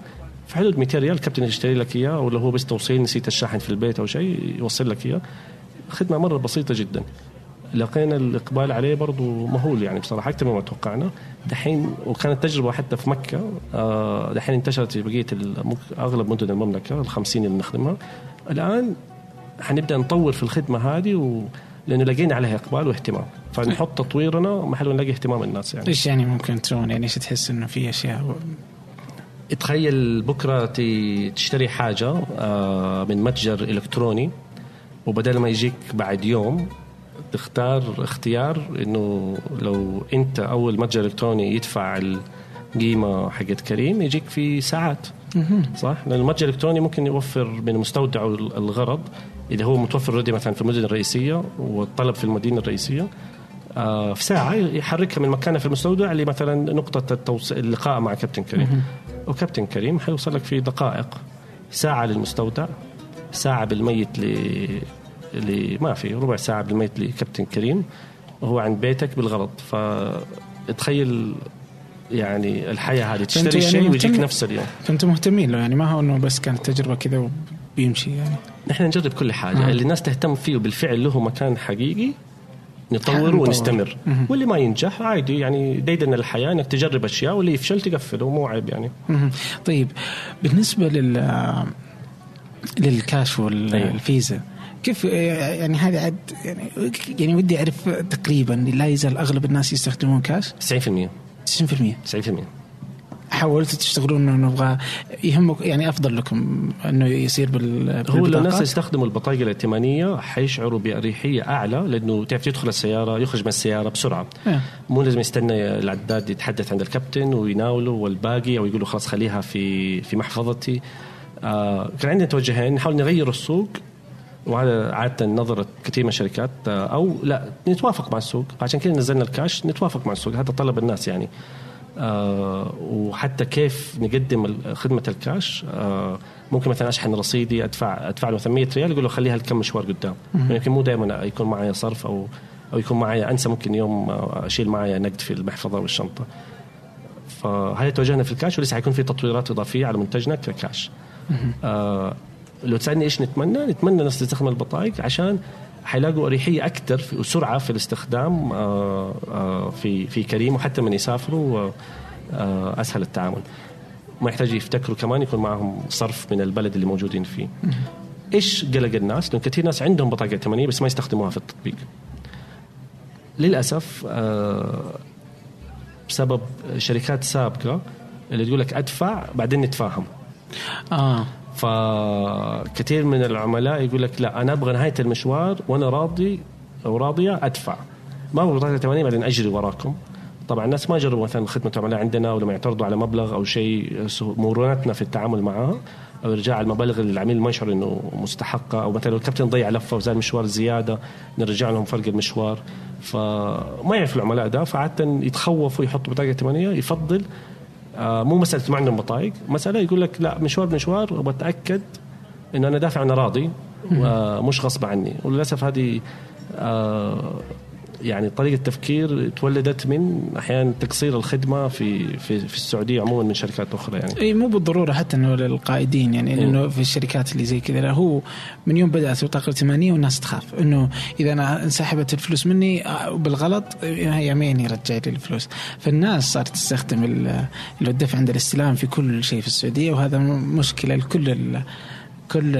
في حدود مئتين ريال، كابتن يشتري لك اياه، ولا هو بس توصيل نسيت الشاحن في البيت او شيء يوصل لك اياه. خدمه مره بسيطه جدا لقينا الإقبال عليه برضو مهول يعني بصراحة أكثر مما توقعنا دحين. وكانت تجربة حتى في مكة، دحين انتشرت في بقية أغلب مدن المملكة الخمسين اللي نخدمها الآن. حنبدأ نطور في الخدمة هذه و... لأنه لقينا عليها إقبال واهتمام، فنحط تطويرنا محل ونلاقي اهتمام الناس يعني. إيش يعني ممكن ترون يعني إيش تحس إنه في أشياء؟ تخيل بكرة تشتري حاجة من متجر إلكتروني وبدل ما يجيك بعد يوم تختار اختيار انه لو انت اول متجر الكتروني يدفع القيمه حقت كريم يجيك في ساعات، صح؟ لان المتجر الالكتروني ممكن يوفر من مستودع الغرض اذا هو متوفر ردي مثلا في المدن الرئيسيه والطلب في المدينه الرئيسيه، آه في ساعه يحركها من مكانها في المستودع لمثلا نقطه التوصيل اللقاء مع كابتن كريم. وكابتن كريم حيوصل لك في دقائق، ساعه للمستودع، ساعه بالميت ل اللي ما في ربع ساعة بالميت لكابتن كريم وهو عند بيتك بالغلط. فتخيل يعني الحياة هذه تشتري يعني شيء ويجيك نفس اليوم. فأنتم مهتمين له يعني، ما هو إنه بس كانت تجربة كذا وبيمشي يعني. نحن نجرب كل حاجة. آه. اللي الناس تهتم فيه بالفعل له مكان حقيقي نطور ونستمر، مم. واللي ما ينجح عادي، يعني ديدن الحياة انك تجرب اشياء واللي يفشل تقفل ومو عيب يعني. مم. طيب بالنسبة لل للكاش والفيزا كيف يعني؟ هذا عاد يعني يعني ودي اعرف تقريبا، لا يزال اغلب الناس يستخدمون كاش. تسعين بالمية تسعين بالمية تسعين بالمية. حاولتوا تشتغلون انه نبغى يهمك يعني افضل لكم انه يصير بالبطاقات؟ هو الناس يستخدموا البطاقه الائتمانيه حيشعروا باريحيه اعلى، لانه تعرف تدخل السياره يخرج من السياره بسرعه، اه. مو لازم يستنى العداد يتحدث عند الكابتن ويناوله والباقي، او يقولوا خلاص خليها في في محفظتي. آه كان عندنا توجهين، نحاول نغير السوق، وعلى عادة نظرة كثير من الشركات، أو لا نتوافق مع السوق، عشان كده نزلنا الكاش نتوافق مع السوق، هذا طلب الناس يعني. أه وحتى كيف نقدم خدمة الكاش، أه ممكن مثلا أشحن رصيدي أدفع أدفع له ثمانمية ريال، يقول له خليها لكم مشوار قدام، يمكن مو دائما يكون معايا صرف، أو أو يكون معايا أنسى، ممكن يوم أشيل معايا نقد في المحفظة والشنطة. فهذا توجهنا في الكاش، ولسه حيكون في تطويرات إضافية على منتجنا ككاش. أه لو تسألني إيش نتمنى، نتمنى الناس تستخدم البطايق عشان حيلاقوا أريحية أكتر وسرعة في الاستخدام في في كريم، وحتى من يسافروا أسهل التعامل، ما يحتاج يفتكروا كمان يكون معهم صرف من البلد اللي موجودين فيه. إيش قلق الناس؟ لأن كثير ناس عندهم بطاقة ائتمانية بس ما يستخدموها في التطبيق للأسف، بسبب شركات سابقة اللي تقول لك أدفع بعدين نتفاهم. آه فكثير من العملاء يقول لك لا، أنا أبغى نهاية المشوار وأنا راضي أو راضية أدفع، ما أبغى بطاقة ائتمانية بعدين أجري وراكم. طبعا الناس ما جربوا مثلا خدمة العملاء عندنا، ولما يعترضوا على مبلغ أو شيء، مرونتنا في التعامل معها أو إرجاع المبالغ للعميل ما يشعر إنه مستحقة، أو مثلا الكابتن ضيع لفة وزاد مشوار زيادة نرجع لهم فرق المشوار، فما يعرف العملاء ده، فعادة يتخوفوا يحطوا بطاقة ائتمانية. يفضل آه مو مسألة ما عندهم بطايق، مسألة يقول لك لا مشوار بمشوار وبتأكد إن أنا دافع أنا راضي ومش غصب عني. وللأسف هذه آه يعني طريقة تفكير تولدت من أحيانا تقصير الخدمة في في في السعودية عموما من شركات أخرى يعني. إيه مو بالضرورة حتى إنه للقائدين يعني، إنه في الشركات اللي زي كذا، هو من يوم بدأت البطاقة الائتمانية والناس تخاف إنه إذا أنا انسحبت الفلوس مني بالغلط يمين يرجع لي الفلوس، فالناس صارت تستخدم الدفع عند الاستلام في كل شيء في السعودية، وهذا مشكلة لكل كل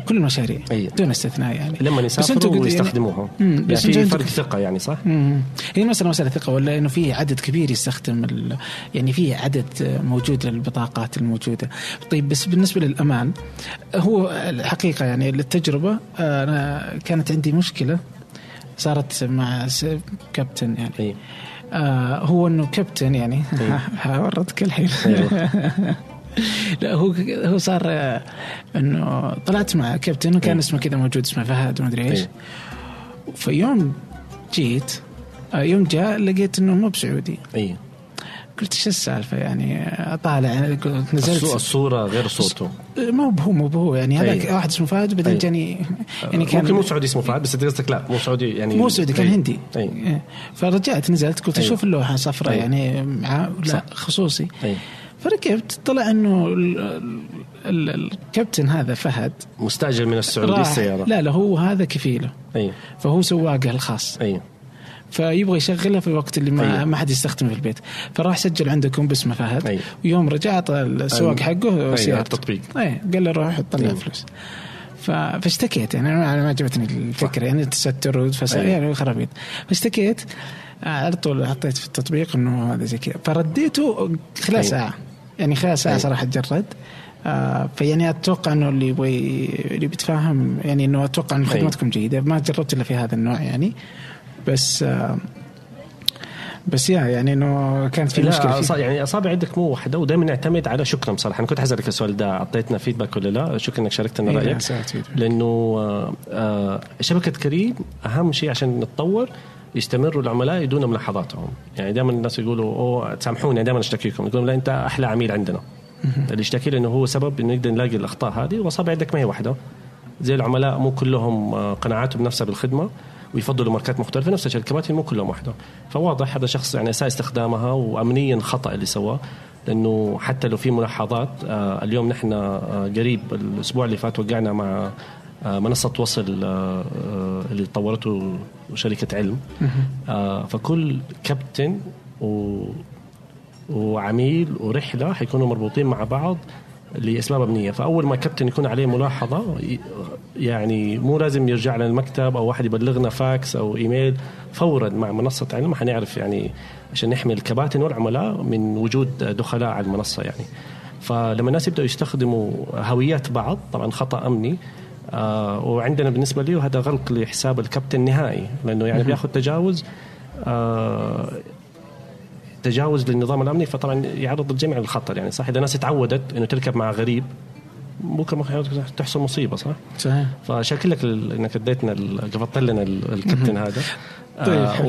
كل المشاريع أيه. دون استثناء يعني، لما يسافروا ويستخدموها يعني، بس في فرق ثقة يعني صح؟ مم. هي مثلا مسألة ثقة، ولا إنه في عدد كبير يستخدم يعني، في عدد موجود للبطاقات الموجودة. طيب بس بالنسبة للأمان، هو الحقيقة يعني للتجربة أنا كانت عندي مشكلة صارت مع كابتن يعني أيه. آه هو إنه كابتن يعني هورد كل حين لا هو هو صار انه طلعت مع كابتن وكان اسمه كذا موجود، اسمه فهد ما ادري ايش. في يوم جيت يوم جاء لقيت انه مو بسعودي. اي قلت شو السالفه يعني، اطالع يعني نزلت الصوره غير صوته، مو هو مو هو يعني هذاك واحد اسمه فهد، بعدين جاني يعني كان مو سعودي اسمه فهد، بس قصدك لا مو سعودي يعني، مو سعودي كان هندي. أي. فرجعت نزلت قلت اشوف اللوحه صفراء يعني مع لا خصوصي. أي. فركبت طلع انه الكابتن هذا فهد مستاجر من السعودية السيارة، لا لا هو هذا كفيله. أيه. فهو سواقه الخاص. أيه. فيبغى يشغلها في الوقت اللي ما أيه. ما حد يستخدم في البيت، فراح سجل عندكم باسم فهد. أيه. ويوم رجعت السواق حقه سيارة التطبيق. أيه. قال له روح طلع. أيه. فلوس. فاشتكيت يعني، انا ما عجبتني الفكره يعني التستر والفساد يعني خرابيط، فاشتكيت على طول حطيت في التطبيق انه هذا زي كذا، فرديته خلال ساعه يعني، خلال ساعه صراحه تجرد. آه فيعني اتوقع انه اللي بي... اللي بيتفاهم يعني، انه اتوقع ان خدمتكم جيده، ما جربت الا في هذا النوع يعني، بس آه بس يا يعني انه كانت في مشكله فيه. يعني اصابع عندك مو واحده، ودائما نعتمد على شكرا بصراحه. انا كنت حاسالك السؤال ده، اعطيتنا فيدباك ولا لا؟ شكرا انك شاركتنا إيه رايك، لانه آه شبكه كريم اهم شيء عشان نتطور، يستمروا العملاء دون ملاحظاتهم يعني. دائما الناس يقولوا اوه تسامحوني دائما اشتكيكم، يقولوا لا انت احلى عميل عندنا. اللي اشتكي لانه هو سبب انه نقدر نلاقي الاخطاء هذه. واصابع عندك ما هي واحده، زي العملاء مو كلهم قناعاتهم نفسها بالخدمه، ويفضلوا ماركات مختلفة، نفس الشركات مو كلهم واحدة. فواضح هذا شخص يعني أساء استخدامها، وأمنيا خطأ اللي سواه، لأنه حتى لو في ملاحظات. آه اليوم نحن آه قريب الأسبوع اللي فات وقعنا مع منصة وصل اللي طورته شركة علم. فكل كابتن و وعميل ورحلة حيكونوا مربوطين مع بعض لأسباب أمنية. فأول ما كابتن يكون عليه ملاحظة يعني مو لازم يرجع للمكتب أو واحد يبلغنا فاكس أو إيميل، فورا مع منصة علم حنعرف يعني عشان نحمي الكباتن والعملاء من وجود دخلاء على المنصة يعني. فلما الناس يبدأوا يستخدموا هويات بعض طبعا خطأ أمني، آه وعندنا بالنسبة لي وهذا غلق لحساب الكابتن نهائي، لأنه يعني بياخد تجاوز آه تجاوز للنظام الأمني، فطبعا يعرض الجميع للخطر يعني. صح إذا الناس اتعودت إنه تركب مع غريب ممكن تحصل مصيبة. صح صحيح. فشكلك إنك اديتنا قفطت لنا الكابتن هذا. آه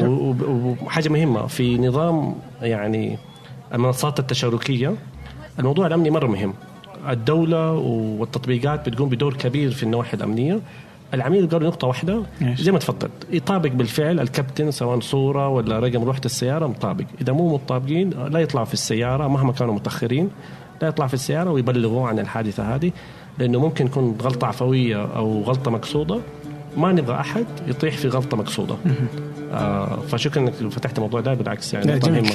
وحاجة مهمة في نظام يعني المنصات التشاركية، الموضوع الأمني مرة مهم. الدولة والتطبيقات بتقوم بدور كبير في النواحي الأمنية. العميل قال نقطة واحدة زي ما تفضلت، يطابق بالفعل الكابتن سواء صورة ولا رقم روحة السيارة مطابق. إذا مو مطابقين لا يطلع في السيارة مهما كانوا متأخرين، لا يطلع في السيارة ويبلغوا عن الحادثة هذه، لأنه ممكن تكون غلطة عفوية أو غلطة مقصودة. ما نبغى أحد يطيح في غلطة مقصودة. آه فشكرا أنك فتحت الموضوع ده، بالعكس يعني نقطة مهمة.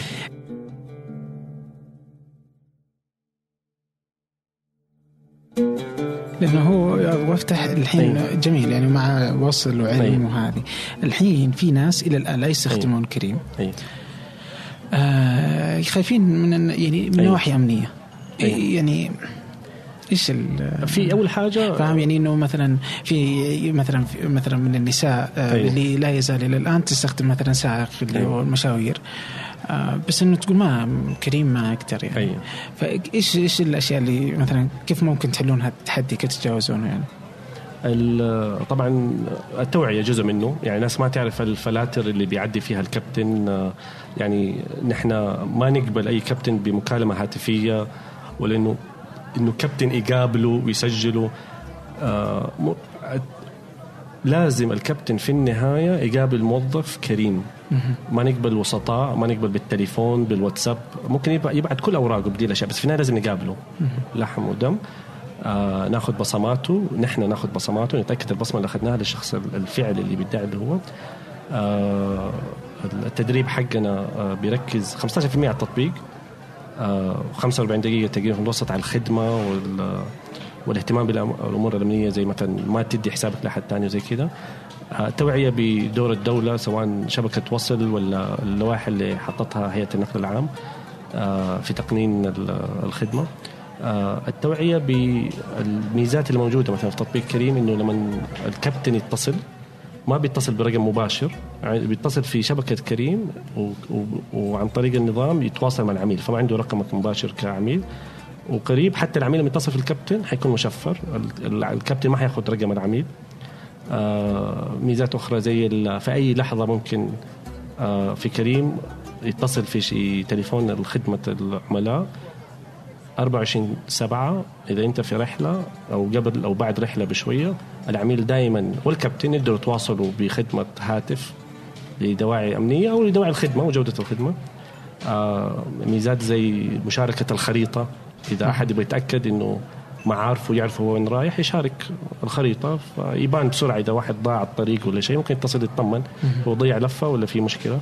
لأنه هو وافتح الحين أيه. جميل يعني مع وصل وعلم أيه. وهذه الحين في ناس إلى الآن لا يستخدمون أيه. كريم أيه. آه خايفين من يعني من أيه. نواحي أمنية أيه. يعني إيش في أول حاجة فهم يعني إنه مثلا في مثلا في مثلا من النساء آه أيه. اللي لا يزال إلى الآن تستخدم مثلا سائق اللي هو أيه. المشاوير آه بس إنه تقول ما كريم ما أكتر يعني أيه. فإيش إيش الأشياء اللي مثلا كيف ممكن تحلون هذا التحدي كتتجاوزونه يعني؟ طبعا التوعية جزء منه يعني. ناس ما تعرف الفلاتر اللي بيعدي فيها الكابتن يعني. نحن ما نقبل أي كابتن بمكالمة هاتفية، ولأنه إنه كابتن يقابله ويسجله. آه م... لازم الكابتن في النهاية يقابل موظف كريم. ما نقبل وسطاء، ما نقبل بالتليفون بالواتساب. ممكن يبعد كل أوراقه بديل أشياء، بس في النهاية لازم نقابله لحم ودم. آه ناخد بصماته، نحن ناخد بصماته، نتأكد البصمة اللي أخذناها للشخص الفعل اللي بيدعي اللي هو. آه التدريب حقنا آه بيركز خمسة عشر بالمئة على التطبيق، خمسة وأربعين دقيقة تقريبا متوسط على الخدمة والاهتمام بالأمور الأمنية، زي مثلا ما تدي حسابك لحد تاني وزي كده. توعية بدور الدولة سواء شبكة وصل ولا اللوائح اللي حطتها هيئة النقل العام في تقنين الخدمة. التوعية بالميزات الموجودة مثلا في تطبيق كريم، إنه لما الكابتن يتصل ما بيتصل برقم مباشر، يعني بيتصل في شبكة كريم و... و... وعن طريق النظام يتواصل مع العميل، فما عنده رقمك مباشر كعميل. وقريب حتى العميل لما يتصل في الكابتن حيكون مشفر، ال... الكابتن ما حياخد رقم العميل. آه... ميزات أخرى زي ال... في أي لحظة ممكن آه... في كريم يتصل في شيء تليفون الخدمة العملاء أربعة وعشرين سبعة. إذا أنت في رحلة أو قبل أو بعد رحلة بشوية، العميل دائما والكابتن يقدروا يتواصلوا بخدمة هاتف لدواعي أمنية أو لدواعي الخدمة وجودة الخدمة. آه ميزات زي مشاركة الخريطة، إذا أحد يبغى يتأكد إنه ما عارفه يعرفه وين رايح يشارك الخريطة فيبان بسرعة. إذا واحد ضاع الطريق ولا شيء ممكن يتصل يطمن هو ضيع لفة ولا في مشكلة.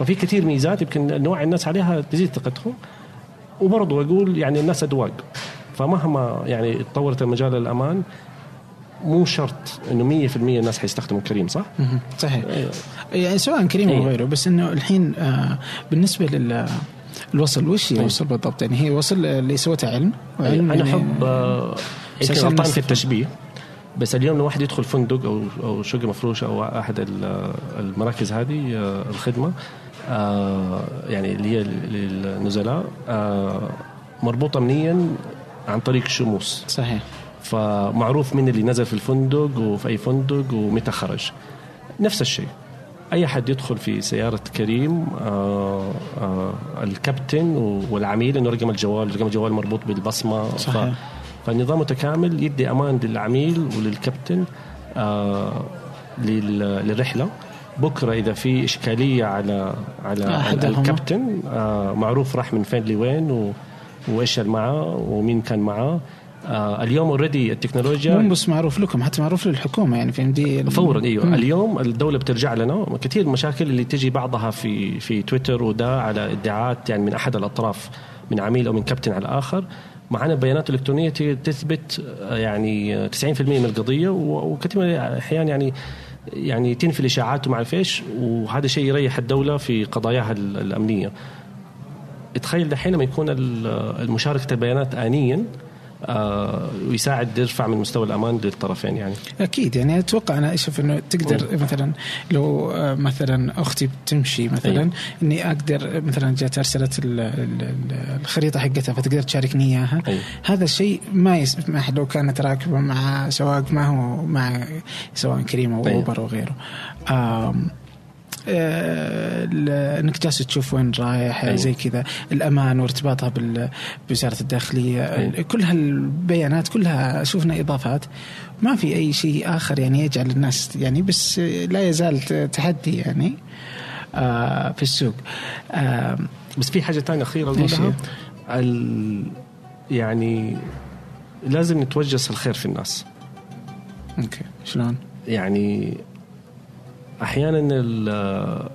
وفي كثير ميزات يمكن نوع الناس عليها تزيد ثقتهم. وبرضو أقول يعني الناس أدواق، فمهما يعني تطورت المجال الأمان مو شرط إنه مية في المية الناس هيستخدموا كريم. صح؟ صحيح. يعني سواء كريم أو غيره، بس إنه الحين آه بالنسبة لل الوصل وش يوصل بالضبط يعني؟ هي وصل اللي سوته علم. وعلم أنا أحب آه غلطان في التشبيه، بس اليوم لو واحد يدخل فندق أو أو شقة مفروشة أو أحد المراكز هذه آه الخدمة آه يعني اللي هي للنزلاء آه مربوطة أمنيا عن طريق شموس. صحيح. فمعروف من اللي نزل في الفندق وفي أي فندق ومتى خرج. نفس الشيء أي حد يدخل في سيارة كريم آه آه الكابتن والعميل إنه رقم الجوال رقم الجوال مربوط بالبصمة. صحيح. فالنظام متكامل يدي أمان للعميل وللكابتن آه للرحلة. بكرة إذا في إشكالية على على الكابتن آه معروف راح من فين لوين وإيش اللي معاه ومين كان معاه. آه اليوم اوريدي التكنولوجيا مو بس معروف لكم حتى معروف للحكومه يعني فهم دي فورا. ايوه مم. اليوم الدوله بترجع لنا كثير مشاكل اللي تجي بعضها في في تويتر وده على ادعاءات يعني من احد الاطراف من عميل او من كابتن على الاخر. معنا بيانات الكترونيه تثبت يعني تسعين بالمئة من القضيه وكثير احيانا يعني يعني تنفي الاشاعات وما اعرف ايش وهذا شيء يريح الدوله في قضاياها الامنيه. تخيل دحين لما يكون المشاركه البيانات انيا آه ويساعد يرفع من مستوى الأمان للطرفين يعني. أكيد يعني أتوقع أنا أشوف إنه تقدر مثلا لو مثلا أختي بتمشي مثلا أيه. إني أقدر مثلا جات أرسلت الخريطة حقتها فتقدر تشاركني إياها أيه. هذا الشيء ما يسمح لو كانت راكبة مع سواق ما هو مع سواء كريم أو أوبر أيه. وغيره انك جالس تشوف وين رايح أيوة. زي كذا الامان وارتباطها بوزارة الداخلية أيوة. كل هالبيانات كلها شوفنا اضافات ما في اي شيء اخر يعني يجعل الناس يعني بس لا يزال تحدي يعني آه في السوق آه. بس في حاجة تانية اخيرة اقولها يعني لازم نتوجس الخير في الناس. اوكي شلون يعني احيانا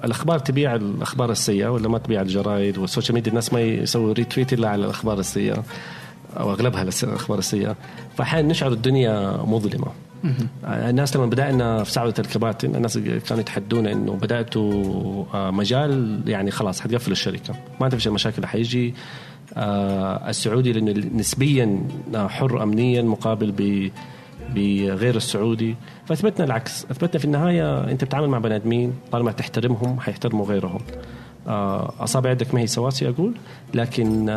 الاخبار تبيع الاخبار السيئه ولا ما تبيع الجرايد والسوشيال ميديا الناس ما يسوي ريتويت الا على الاخبار السيئه او اغلبها الاخبار السيئه. فاحيانا نشعر الدنيا مظلمه. الناس لما بدأنا في سعودة الكباتن الناس كانوا يتحدون انه بدأتوا مجال يعني خلاص حتقفل الشركه ما تفشل مشاكل حيجي السعودي لانه نسبيا حر امنيا مقابل ب بغير السعودي. فأثبتنا العكس أثبتنا في النهاية أنت بتعامل مع بني آدمين طالما تحترمهم حيحترموا غيرهم. أصابع يدك ما هي سواسي أقول لكن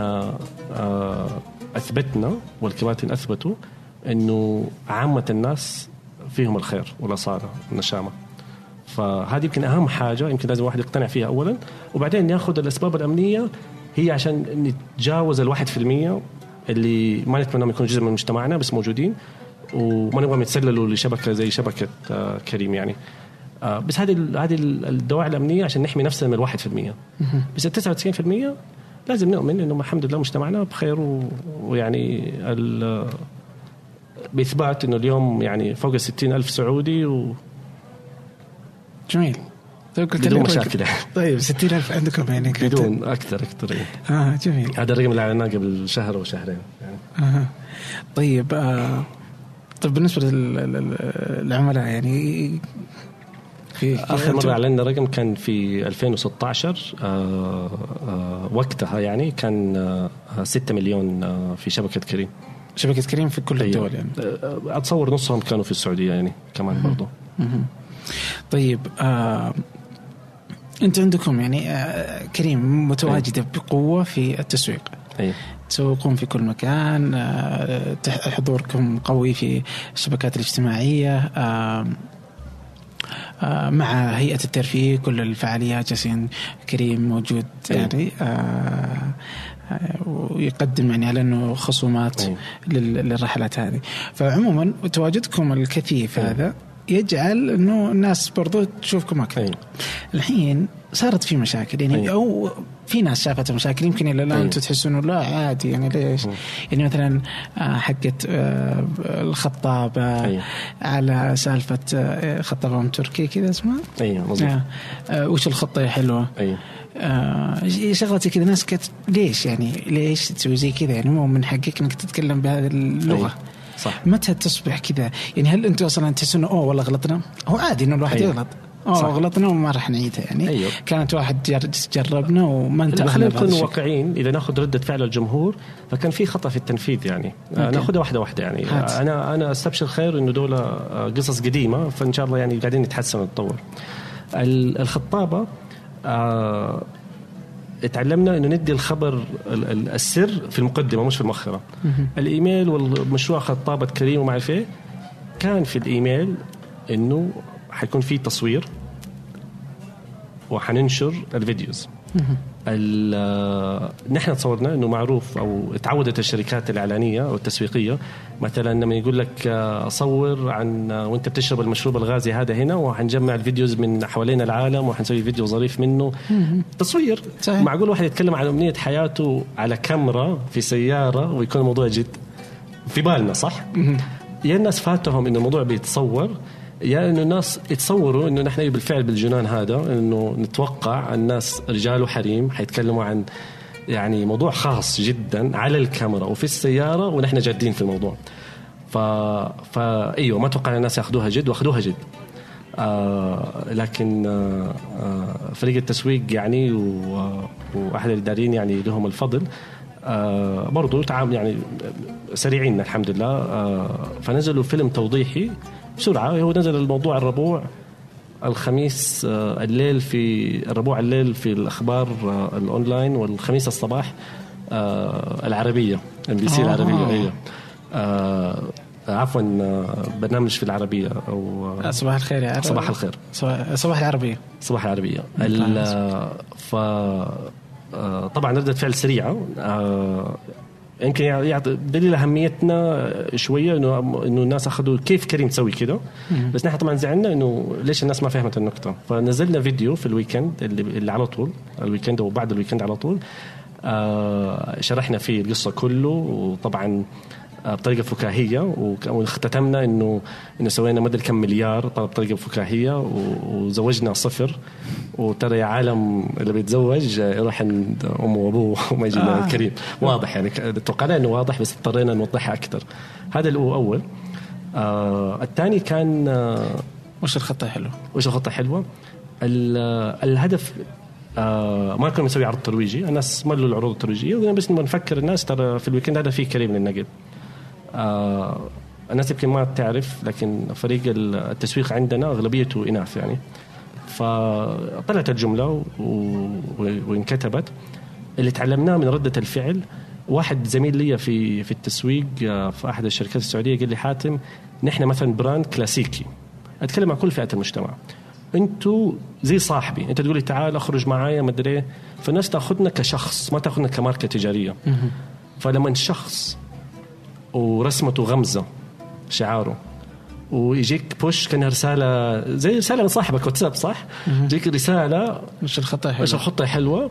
أثبتنا والكباتن أثبتوا أنه عامة الناس فيهم الخير والأصالة والنشامة. فهذه يمكن أهم حاجة يمكن لازم الواحد يقتنع فيها أولا وبعدين يأخذ الأسباب الأمنية هي عشان نتجاوز الواحد في المية اللي ما نتمنى يكون جزء من مجتمعنا بس موجودين وما نبغى يتسللوا لشبكه زي شبكه آه كريم يعني آه. بس هذه هذه الدواعي الامنيه عشان نحمي نفسنا من واحد بالمية بس تسعة وتسعين بالمية لازم نؤمن انه الحمد لله مجتمعنا بخير ويعني باثبات انه اليوم يعني فوق ستين ألف سعودي و جميل بدون مشاكل. طيب ستين ألف عندكم يعني بدون أكثر أكثر آه جميل. هذا الرقم اللي أعلناه قبل شهر وشهرين يعني. آه. طيب آه. طب بالنسبة للعملاء يعني في آخر مرة أعلنا رقم كان في ألفين وستة عشر آآ آآ وقتها يعني كان ستة مليون في شبكة كريم شبكة كريم في كل الدول يعني أتصور نصهم كانوا في السعودية يعني كمان برضو. طيب أنت عندكم يعني كريم متواجدة بقوة في التسويق أيه. تسوقون في كل مكان حضوركم قوي في الشبكات الاجتماعية مع هيئة الترفيه كل الفعاليات جالسين كريم موجود يعني ويقدم يعني على أنه خصومات للرحلات هذه. فعموما تواجدكم الكثيف هذا يجعل أنه الناس برضو تشوفكم أكثر. الحين صارت في مشاكل يعني أو في ناس شافت مشاكل يمكن إلا لا أنتوا تحسون لا عادي يعني ليش يعني مثلا حقت الخطابة على سالفة خطابة من تركيا كذا اسمها آه وش الخطة حلوة آه شغلتي كذا ناس كت ليش يعني ليش تسوي زي كذا يعني مو من حقك إنك تتكلم بهذه اللغة صح. متى تصبح كذا يعني هل أنتوا أصلا تحسون أوه والله غلطنا هو عادي إنه الواحد يغلط اه غلطنا وما راح نعيدها يعني أيوه. كانت واحد جربنا وما انتبهنا. نكون واقعيين اذا ناخذ ردة فعل الجمهور فكان في خطأ في التنفيذ يعني أوكي. ناخذها واحده واحده يعني هات. انا انا استبشر خير انه دولة قصص قديمه فان شاء الله يعني قاعدين نتحسن ونتطور. الخطابه آه اتعلمنا انه ندي الخبر السر في المقدمه مش في المؤخره. الايميل والمشروع خطابه كريم وما عارف ايه كان في الايميل انه حيكون في تصوير وحننشر الفيديوز. نحن تصورنا انه معروف او تعودت الشركات الاعلانيه او التسويقيه مثلا لما يقول لك اصور عن وانت بتشرب المشروب الغازي هذا هنا وحنجمع الفيديوز من حوالين العالم وحنسوي فيديو ظريف منه تصوير صحيح. معقول واحد يتكلم عن امنيه حياته على كاميرا في سياره ويكون الموضوع جد في بالنا صح؟ يا الناس فاتهم إنه الموضوع بيتصور, يا إنه الناس يتصوروا إنه نحن بالفعل بالجنان هذا إنه نتوقع الناس رجال وحريم حيتكلموا عن يعني موضوع خاص جدا على الكاميرا وفي السيارة ونحن جادين في الموضوع. ف... فأيوه ما توقع الناس يأخذوها جد وأخذوها جد. آه لكن آه آه فريق التسويق يعني وأحد الإداريين يعني لهم الفضل آه برضو تعامل يعني سريعين الحمد لله. آه فنزلوا فيلم توضيحي بسرعة, هو نزل الموضوع الربوع الخميس آه الليل في الربوع الليل في الأخبار آه الأونلاين, والخميس الصباح آه العربية إم بي سي العربية هي آه عفوا برنامج في العربية أو صباح الخير يا صباح الخير صباح العربية صباح العربية. ف طبعا ردة فعل سريعة يمكن يعطي دليل أهميتنا شوية إنه إنه الناس أخذوا كيف كريم تسوي كده, بس نحن طبعا زعلنا إنه ليش الناس ما فهمت النقطة. فنزلنا فيديو في الويكند اللي, اللي على طول الويكند أو بعد الويكند على طول شرحنا فيه القصة كله وطبعا بطريقة فكاهية, واختتمنا إنه إنه سوينا مدري كم مليار بطريقة فكاهية وزوجنا صفر. وترى يا عالم اللي بيتزوج يروح عند أمه وأبوه وما يجي آه. كريم واضح يعني توقعنا إنه واضح بس اضطرينا نوضحها أكتر. هذا الأول. آه الثاني كان آه وش الخطة حلوة وش الخطة حلوة الهدف آه ما كنا نسوي عرض ترويجي, الناس ملوا العروض الترويجية بس نفكر الناس ترى في الويكند هذا فيه كريم للنقد. آه الناس يمكن ما تعرف لكن فريق التسويق عندنا أغلبيته إناث يعني, فطلعت الجملة وانكتبت اللي تعلمناه من ردة الفعل. واحد زميل لي في في التسويق في أحد الشركات السعودية قال لي حاتم نحن مثلا براند كلاسيكي أتكلم مع كل فئة المجتمع, أنتوا زي صاحبي أنت تقولي تعال أخرج معايا مدري, فالناس تأخذنا كشخص ما تأخذنا كماركة تجارية. فلما الشخص ورسمته غمزة شعاره ويجيك بوش كان رسالة زي رسالة من صاحبك واتساب صح يجيك رسالة مش الخطة حلوة مش الخطة حلوة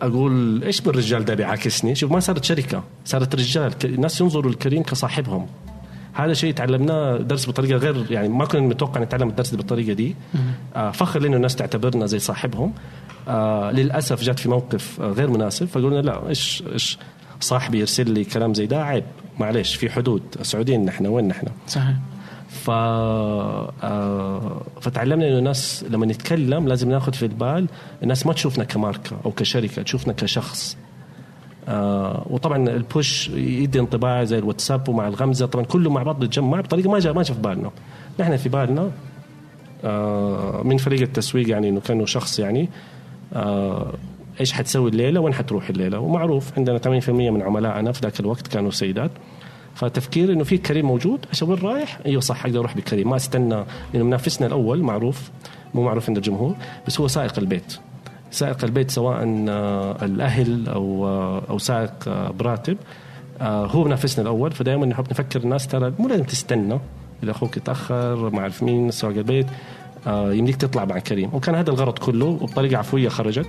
أقول إيش بالرجال ده بيعاكسني. شوف ما صارت شركة صارت رجال, الناس ينظروا الكريم كصاحبهم. هذا شيء تعلمناه درس بطريقة غير يعني ما كنا متوقع نتعلم الدرس بالطريقة دي. آه فخر لأنه الناس تعتبرنا زي صاحبهم. آه للأسف جات في موقف آه غير مناسب فقلنا لا إيش إيش صاحبي يرسل لي كلام زي ده عيب معلش في حدود سعوديين نحن وين نحن صحيح. ف... آه... فتعلمنا إنه الناس لما نتكلم لازم ناخد في البال الناس ما تشوفنا كماركة أو كشركة تشوفنا كشخص. آه... وطبعا البوش يدي انطباع زي الواتساب ومع الغمزة طبعا كله مع بعض يتجمع بطريقة ما جاء ما جاء في بالنا نحن في بالنا آه... من فريق التسويق يعني إنه كانوا شخص يعني آه... إيش حتسوي الليلة وين حتروح الليلة, ومعروف عندنا ثمانين بالمية من عملائنا في ذاك الوقت كانوا سيدات. فتفكير إنه في كريم موجود عشان وين رايح أيوة صح أقدر أروح بكريم ما استنى إنه منافسنا الأول معروف مو معروف عند الجمهور بس هو سائق البيت سائق البيت سواء الأهل أو أو سائق براتب هو منافسنا الأول. فدائما نحب نفكر الناس ترى مو لازم تستنى إذا أخوك تأخر مع الفمين سائق البيت يمديك تطلع مع كريم, وكان هذا الغرض كله وبطريقة عفوية خرجت.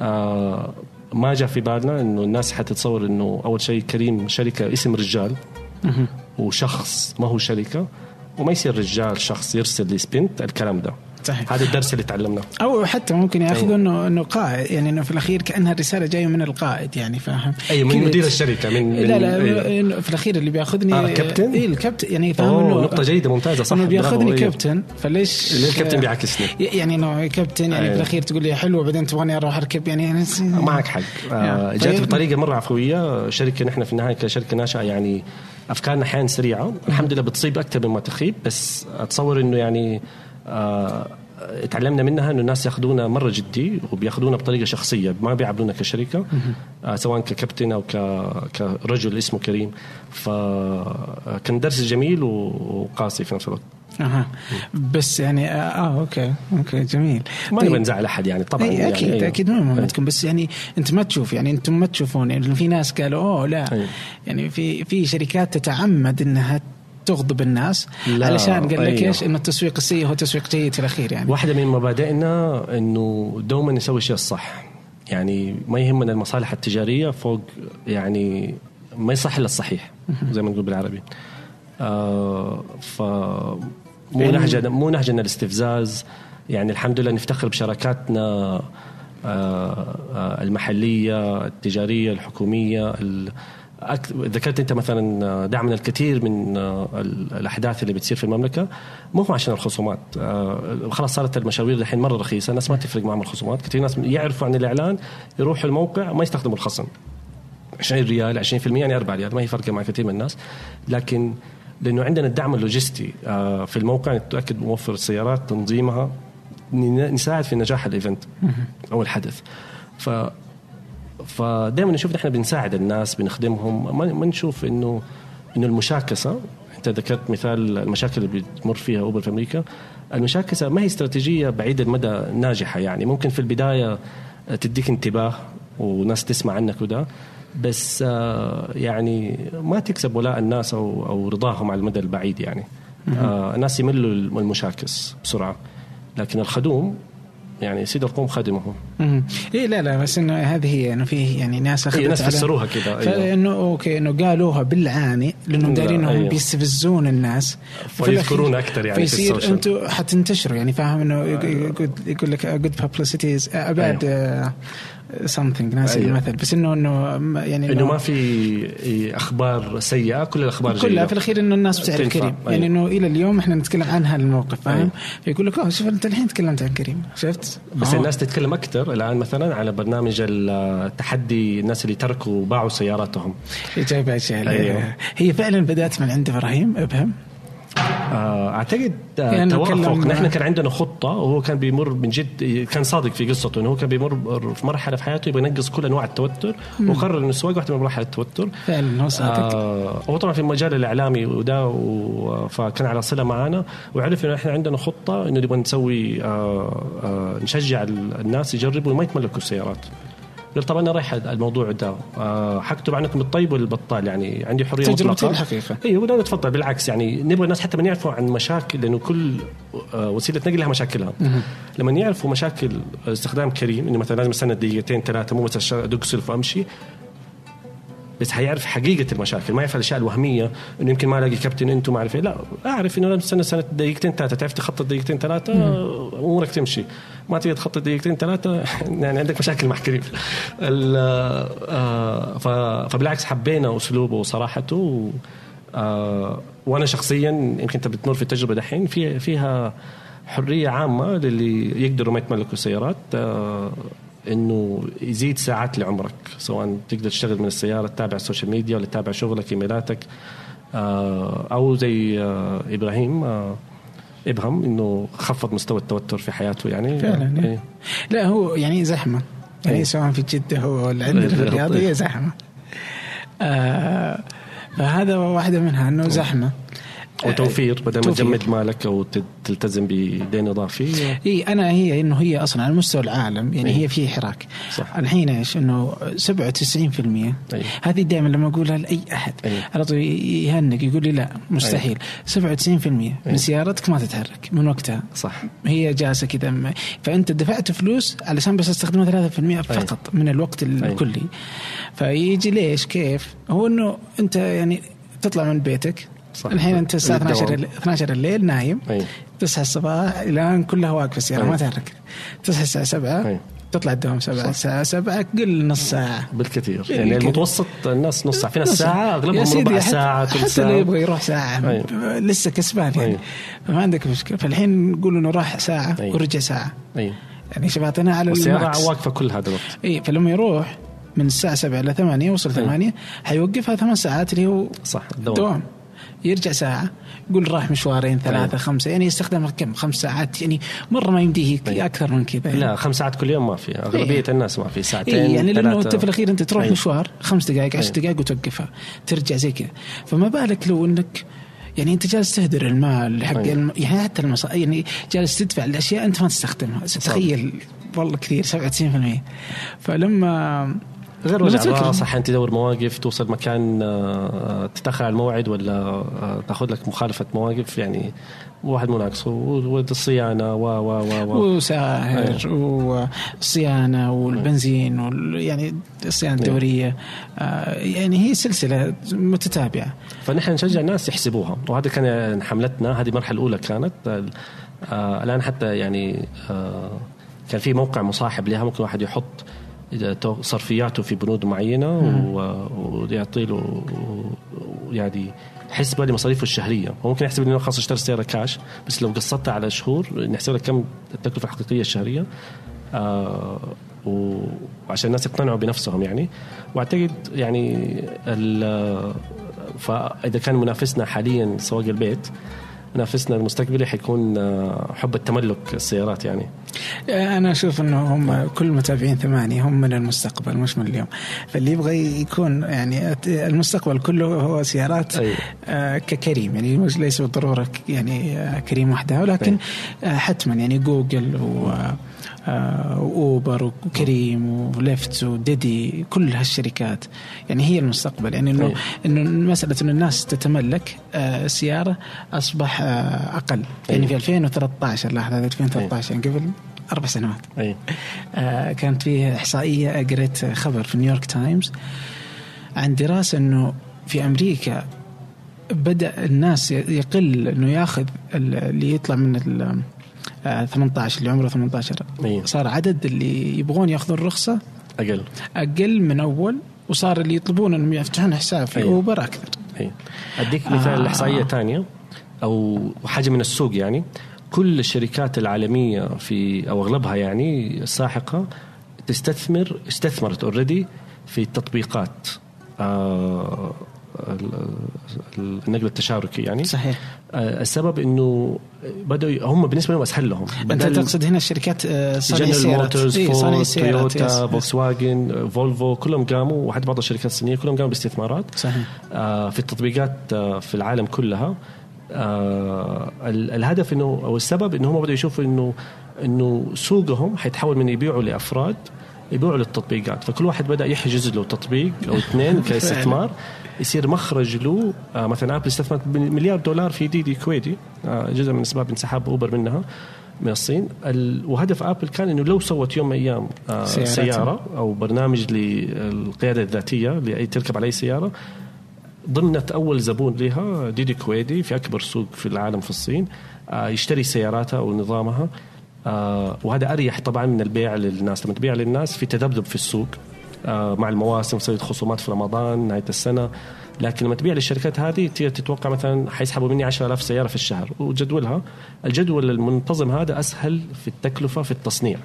آه ما جاء في بالنا إنه الناس حتتصور إنه أول شيء كريم شركة اسم رجال وشخص ما هو شركة وما يصير رجال شخص يرسل لي سبنت الكلام ده صحيح. هذا الدرس اللي تعلمناه أو حتى ممكن يأخذوا إنه إنه قائد يعني إنه في الأخير كأنها الرسالة جاية من القائد يعني فاهم أي من مدير الشركة من لا لا إنه في الأخير اللي بيأخذني آه كابتن إيه الكابتن يعني فاهم نقطة جيدة ممتازة صح إنه بيأخذني كابتن فليش ليه الكابتن بيعكسني يعني إنه كابتن يعني في الأخير تقول لي حلو وبعدين تبغاني أروح أركب يعني معك حق آه جات بطريقة مرة عفوية. شركة نحن في النهاية كشركة ناشئة يعني أفكارنا أحيانا سريعة الحمد لله بتصيب أكثر مما تخيب, بس أتصور إنه يعني آه، تعلمنا منها أن الناس يأخذونا مرة جدي وبيأخذونا بطريقة شخصية ما بيعاملونا كشركة آه، سواء ككابتن أو كرجل اسمه كريم. فكان درس جميل وقاسي في نفس الوقت أها بس يعني آه, آه أوكي أوكي جميل ما طيب. نزعل أحد يعني طبعا أي أكيد يعني أكيد ما مهمتكم بس يعني أنت ما تشوف يعني أنتم ما تشوفون يعني في ناس قالوا أوه لا أي. يعني في في شركات تتعمد أنها تغضب الناس علشان قال لك ايش انه التسويق السيء هو تسويق جيد في الاخير. يعني واحده من مبادئنا انه دوما نسوي الشيء الصح يعني ما يهمنا المصالح التجاريه فوق يعني ما يصح إلا الصحيح زي ما نقول بالعربي. آه ف مو نهجنا مو نهجنا الاستفزاز يعني. الحمد لله نفتخر بشراكاتنا المحلية التجارية الحكومية. ذكرت أنت مثلا دعمنا الكثير من الأحداث اللي بتصير في المملكة مو عشان الخصومات. خلاص صارت المشاوير الحين مرة رخيصة, الناس ما تفرق معهم الخصومات. كثير ناس يعرفوا عن الإعلان يروحوا الموقع ما يستخدموا الخصم عشرين ريال عشرين بالمية يعني أربعة ريال, ما هي فرقة مع كثير من الناس. لكن لأنه عندنا الدعم اللوجستي في الموقع نتأكد بنوفر السيارات تنظيمها, نساعد في نجاح الإيفنت أو الحدث. ف فدائما نشوف نحن بنساعد الناس بنخدمهم, ما نشوف إنه إنه المشاكسة. أنت ذكرت مثال المشاكل اللي بتمر فيها أوبر في أمريكا. المشاكسة ما هي استراتيجية بعيدة المدى ناجحة يعني. ممكن في البداية تديك انتباه وناس تسمع عنك وده, بس يعني ما تكسب ولاء الناس أو أو رضاهم على المدى البعيد يعني. آه الناس يملوا المشاكس بسرعة, لكن الخدوم يعني سيد القوم خادمهم. إيه لا لا بس إنه هذه إنه فيه يعني ناس أخذت إيه ناس فسروها كذا فإنه أوكي إنه قالوها بالعاني لأنه دارينهم أيوه. بيستفزون الناس فيذكرون أكتر يعني في السوشيال. أنتوا حتنتشروا يعني فاهم إنه يقول يقول لك good publicity is about أيوه. something ناسي أيوه. المثل بس إنه إنه يعني إنه ما في أخبار سيئة, كل الأخبار جيدة كلها في الأخير إنه الناس بتعرف كريم أيوه. يعني إنه إلى اليوم إحنا نتكلم عن هالموقف فاهم أيوه. فيقول لك أوه شوف أنت الحين تكلمت عن كريم شفت. بس الناس تتكلم أكتر الآن مثلاً على برنامج التحدي, الناس اللي تركوا باعوا سياراتهم. أيوه. هي فعلاً بدأت من عند إبراهيم أبهم أعتقد يعني توافق. نحن كان عندنا خطة وهو كان بيمر من جد, كان صادق في قصته إنه هو كان بيمر في مرحلة في حياته يبغى ينقص كل أنواع التوتر مم. وقرر إنه السواقة واحدة من مراحل التوتر فعلا. هو صادق آه وطبعا في المجال الإعلامي وده و... فكان على صلة معنا وعرف إنه إحنا عندنا خطة إنه نبغى نسوي آه آه نشجع الناس يجربوا وما يتملكوا السيارات. طبعا أنا رايح الموضوع ده حكتب عنكم بالطيب والبطال يعني, عندي حرية مطلقة الحقيقة. أيوة ولا نتفضل بالعكس يعني, نبغى الناس حتى من يعرفوا عن مشاكل لأنه كل وسيلة نقل لها مشاكلها. لما يعرفوا مشاكل استخدام كريم إنه مثلا لازم استنى دقيقتين ثلاثة مو مثلا أدق سلف أمشي, بس هيعرف حقيقة المشاكل. ما يعرف الأشياء الوهمية إنه يمكن ما ألاقي كابتن أنتم ما عارفين. لا أعرف إنه لازم استنى سنة دقيقتين ثلاثة, تعرف تخطط دقيقتين ثلاثة أمورك تمشي. ما تقدر تخطط دقيقتين ثلاثة يعني عندك مشاكل مع كريم. فبالعكس حبينا أسلوبه وصراحته. وأنا شخصيا يمكن أنت بتمر في التجربة دحين في فيها حرية عامة للي يقدروا ما يتملكوا السيارات إنه يزيد ساعات لعمرك, سواء تقدر تشتغل من السيارة, تتابع السوشيال ميديا ولا تتابع شغلك إيميلاتك آه أو زي آه إبراهيم آه إبهم إنه خفض مستوى التوتر في حياته يعني فعلا. إيه. لا هو يعني زحمة يعني إيه. سواء في جدة هو عندنا في الرياض هي زحمة آه فهذا واحدة منها إنه زحمة وتوفير بدل ما تجمد مالك أو تلتزم بدين إضافي. إيه أنا هي إنه هي أصلاً على مستوى العالم يعني إيه؟ هي في حراك صح. الحين إيش إنه سبعة وتسعين في المية هذه دائماً لما أقولها لأي أحد إيه؟ على طول يهنك يقول لي لا مستحيل سبعة وتسعين في المية من سيارتك ما تتحرك من وقتها صح. هي جالسة كذا فأنت دفعت فلوس علشان بس استخدمها ثلاثة في المية فقط إيه؟ من الوقت الكلي إيه؟ فيجي ليش كيف هو إنه أنت يعني تطلع من بيتك صح. الحين انت الساعه اثناشر الليل نايم أيه. تصحى الصباح الان كلها واقفه السياره أيه. ما تحرك. تصحى الساعه سبعة أيه. تطلع الدوام سبعة الساعه سبعة قل نص ساعه بالكثير يعني المتوسط الناس نص ساعه فينا الساعه اغلبهم ربع ساعه ثلث ساعه حتى يبغى يروح ساعه أيه. لسه كسبان يعني أيه. فما عندك مشكله. فالحين نقول انه راح ساعه أيه. ورجع ساعه أيه. يعني شبعتنا على السياره واقفه كل هذا الوقت اي. فلما يروح من الساعه سبعة الى ثمانية وصل ثمانية حيوقفها ثمان ساعات اللي هو صح الدوام. يرجع ساعة يقول راح مشوارين ثلاثة خمسة يعني يستخدم كم خمس ساعات يعني مرة ما يمديه أكثر من كذا يعني. لا خمس ساعات كل يوم ما في أغلبية إيه. الناس ما في ساعتين إيه يعني لأنه أنت في الأخير أنت تروح أيه. مشوار خمس دقائق عشر دقائق وتوقفها ترجع زي كذا. فما بالك لو أنك يعني أنت جالس تهدر المال حق أيه. الم... يعني حتى المصاري يعني جالس تدفع الأشياء أنت ما تستخدمها. تخيل والله كثير سبعة وتسعين بالمية. فلما غير وجع صح أنت تدور مواقف توصل مكان تتأخر على الموعد ولا تأخذ لك مخالفة مواقف يعني واحد مناقصه والصيانة و و و وسائر والصيانة والبنزين وال يعني الصيانة الدورية يعني هي سلسلة متتابعة. فنحن نشجع الناس يحسبوها وهذا كان حملتنا هذه المرحلة الأولى كانت الآن حتى يعني كان في موقع مصاحب لها ممكن واحد يحط صرفياته في بنود معينة ويعطي له يعني حسبة لمصاريفه الشهرية وممكن يحسب إنه خاص اشترى سيارة كاش بس لو قسطتها على شهور نحسب لك كم التكلفة الحقيقية الشهرية آه وعشان الناس يقتنعوا بنفسهم يعني. وأعتقد يعني فإذا كان منافسنا حاليا سواق البيت منافسنا المستقبلي حيكون حب التملك السيارات يعني. أنا أشوف أنه هم كل متابعين ثمانية هم من المستقبل مش من اليوم فاللي يبغى يكون يعني المستقبل كله هو سيارات أيه. ككريم يعني مش ليس بالضرورة يعني كريم وحدها ولكن أيه. حتما يعني جوجل و أوبر وكريم وليفت وديدي كل هالشركات يعني هي المستقبل يعني إنه إنه مسألة إنه الناس تتملك سيارة أصبح أقل يعني في ألفين وثلاثة عشر لحظة ألفين وثلاثة عشر يعني قبل أربع سنوات كانت فيه إحصائية أقرأت خبر في نيويورك تايمز عن دراسة إنه في أمريكا بدأ الناس يقل إنه يأخذ اللي يطلع من ال ثمانية عشر اللي عمره ثمانية عشر مين. صار عدد اللي يبغون ياخذون الرخصة أقل أقل من أول وصار اللي يطلبون أنهم يفتحون حساب في أوبر أكثر. أديك آه. مثال إحصائية تانية أو حاجة من السوق يعني كل الشركات العالمية في أو أغلبها يعني الساحقة تستثمر استثمرت already في تطبيقات آه النقل التشاركي يعني صحيح. السبب انه بدأوا هم بالنسبه لهم اسهل لهم. انت تقصد هنا الشركات جنرال موتورز إيه تويوتا بوسواغن فولفو كلهم قاموا وحتى بعض الشركات الصينيه كلهم قاموا باستثمارات صحيح. آه في التطبيقات آه في العالم كلها آه الهدف انه او السبب انه هم بدأوا يشوفوا انه انه سوقهم حيتحول من يبيعوا لافراد يبيعوا للتطبيقات فكل واحد بدأ يحجز له تطبيق أو اثنين كاستثمار يصير مخرج له. آه مثلا آبل استثمرت مليار دولار في ديدي كويدي آه جزء من أسباب انسحاب أوبر منها من الصين ال... وهدف آبل كان أنه لو سوت يوم أيام آه سيارة أو برنامج للقيادة الذاتية لأي تركب على أي سيارة ضمنت أول زبون لها ديدي كويدي في أكبر سوق في العالم في الصين آه يشتري سياراتها أو نظامها آه وهذا أريح طبعا من البيع للناس. لما تبيع للناس في تذبذب في السوق آه مع المواسم سويت خصومات في رمضان نهاية السنة لكن لما تبيع للشركات هذه تتوقع مثلا حيسحبوا مني عشرة آلاف سيارة في الشهر وجدولها الجدول المنتظم هذا أسهل في التكلفة في التصنيع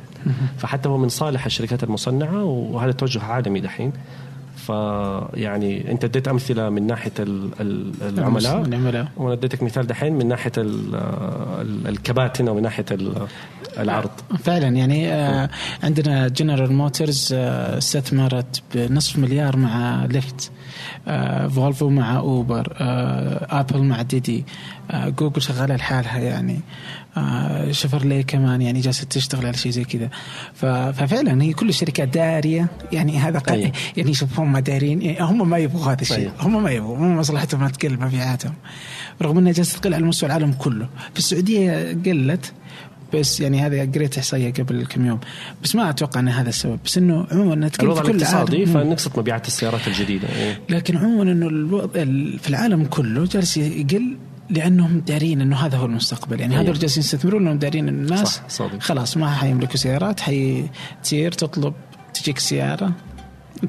فحتى هو من صالح الشركات المصنعة وهذا توجه عالمي دحين. فيعني أنت اديت أمثلة من ناحية العملاء وأنا اديتك مثال دحين من ناحية الكباتن ومن ناحية العرض فعلا يعني آه عندنا جنرال موتورز آه استثمرت بنصف مليار مع ليفت آه فولفو مع أوبر آه آبل مع ديدي آه جوجل شغالة لحالها يعني آه شفرلي كمان يعني جالسة تشتغل على شيء زي كذا ففعلا هي كل الشركات دارية يعني هذا أيه. يعني شوف هم دارين هم ما يبغوا هذا الشيء أيه. هم ما يبغوا هم مصلحتهم ما تقل مبيعاتهم رغم أنها جالسة تقل على مستوى العالم كله. في السعودية قلت بس يعني هذا قريت إحصائية قبل كم يوم بس ما أتوقع أن هذا السبب بس إنه عموما الوضع الاقتصادي فنقصت مبيعات السيارات الجديدة إيه؟ لكن عموما إنه الوضع في العالم كله جالس يقل لأنهم دارين إنه هذا هو المستقبل يعني هذول جالسين يستثمرون لأنهم دارين الناس خلاص ما حيملكوا سيارات حيصير تطلب تجيك سيارة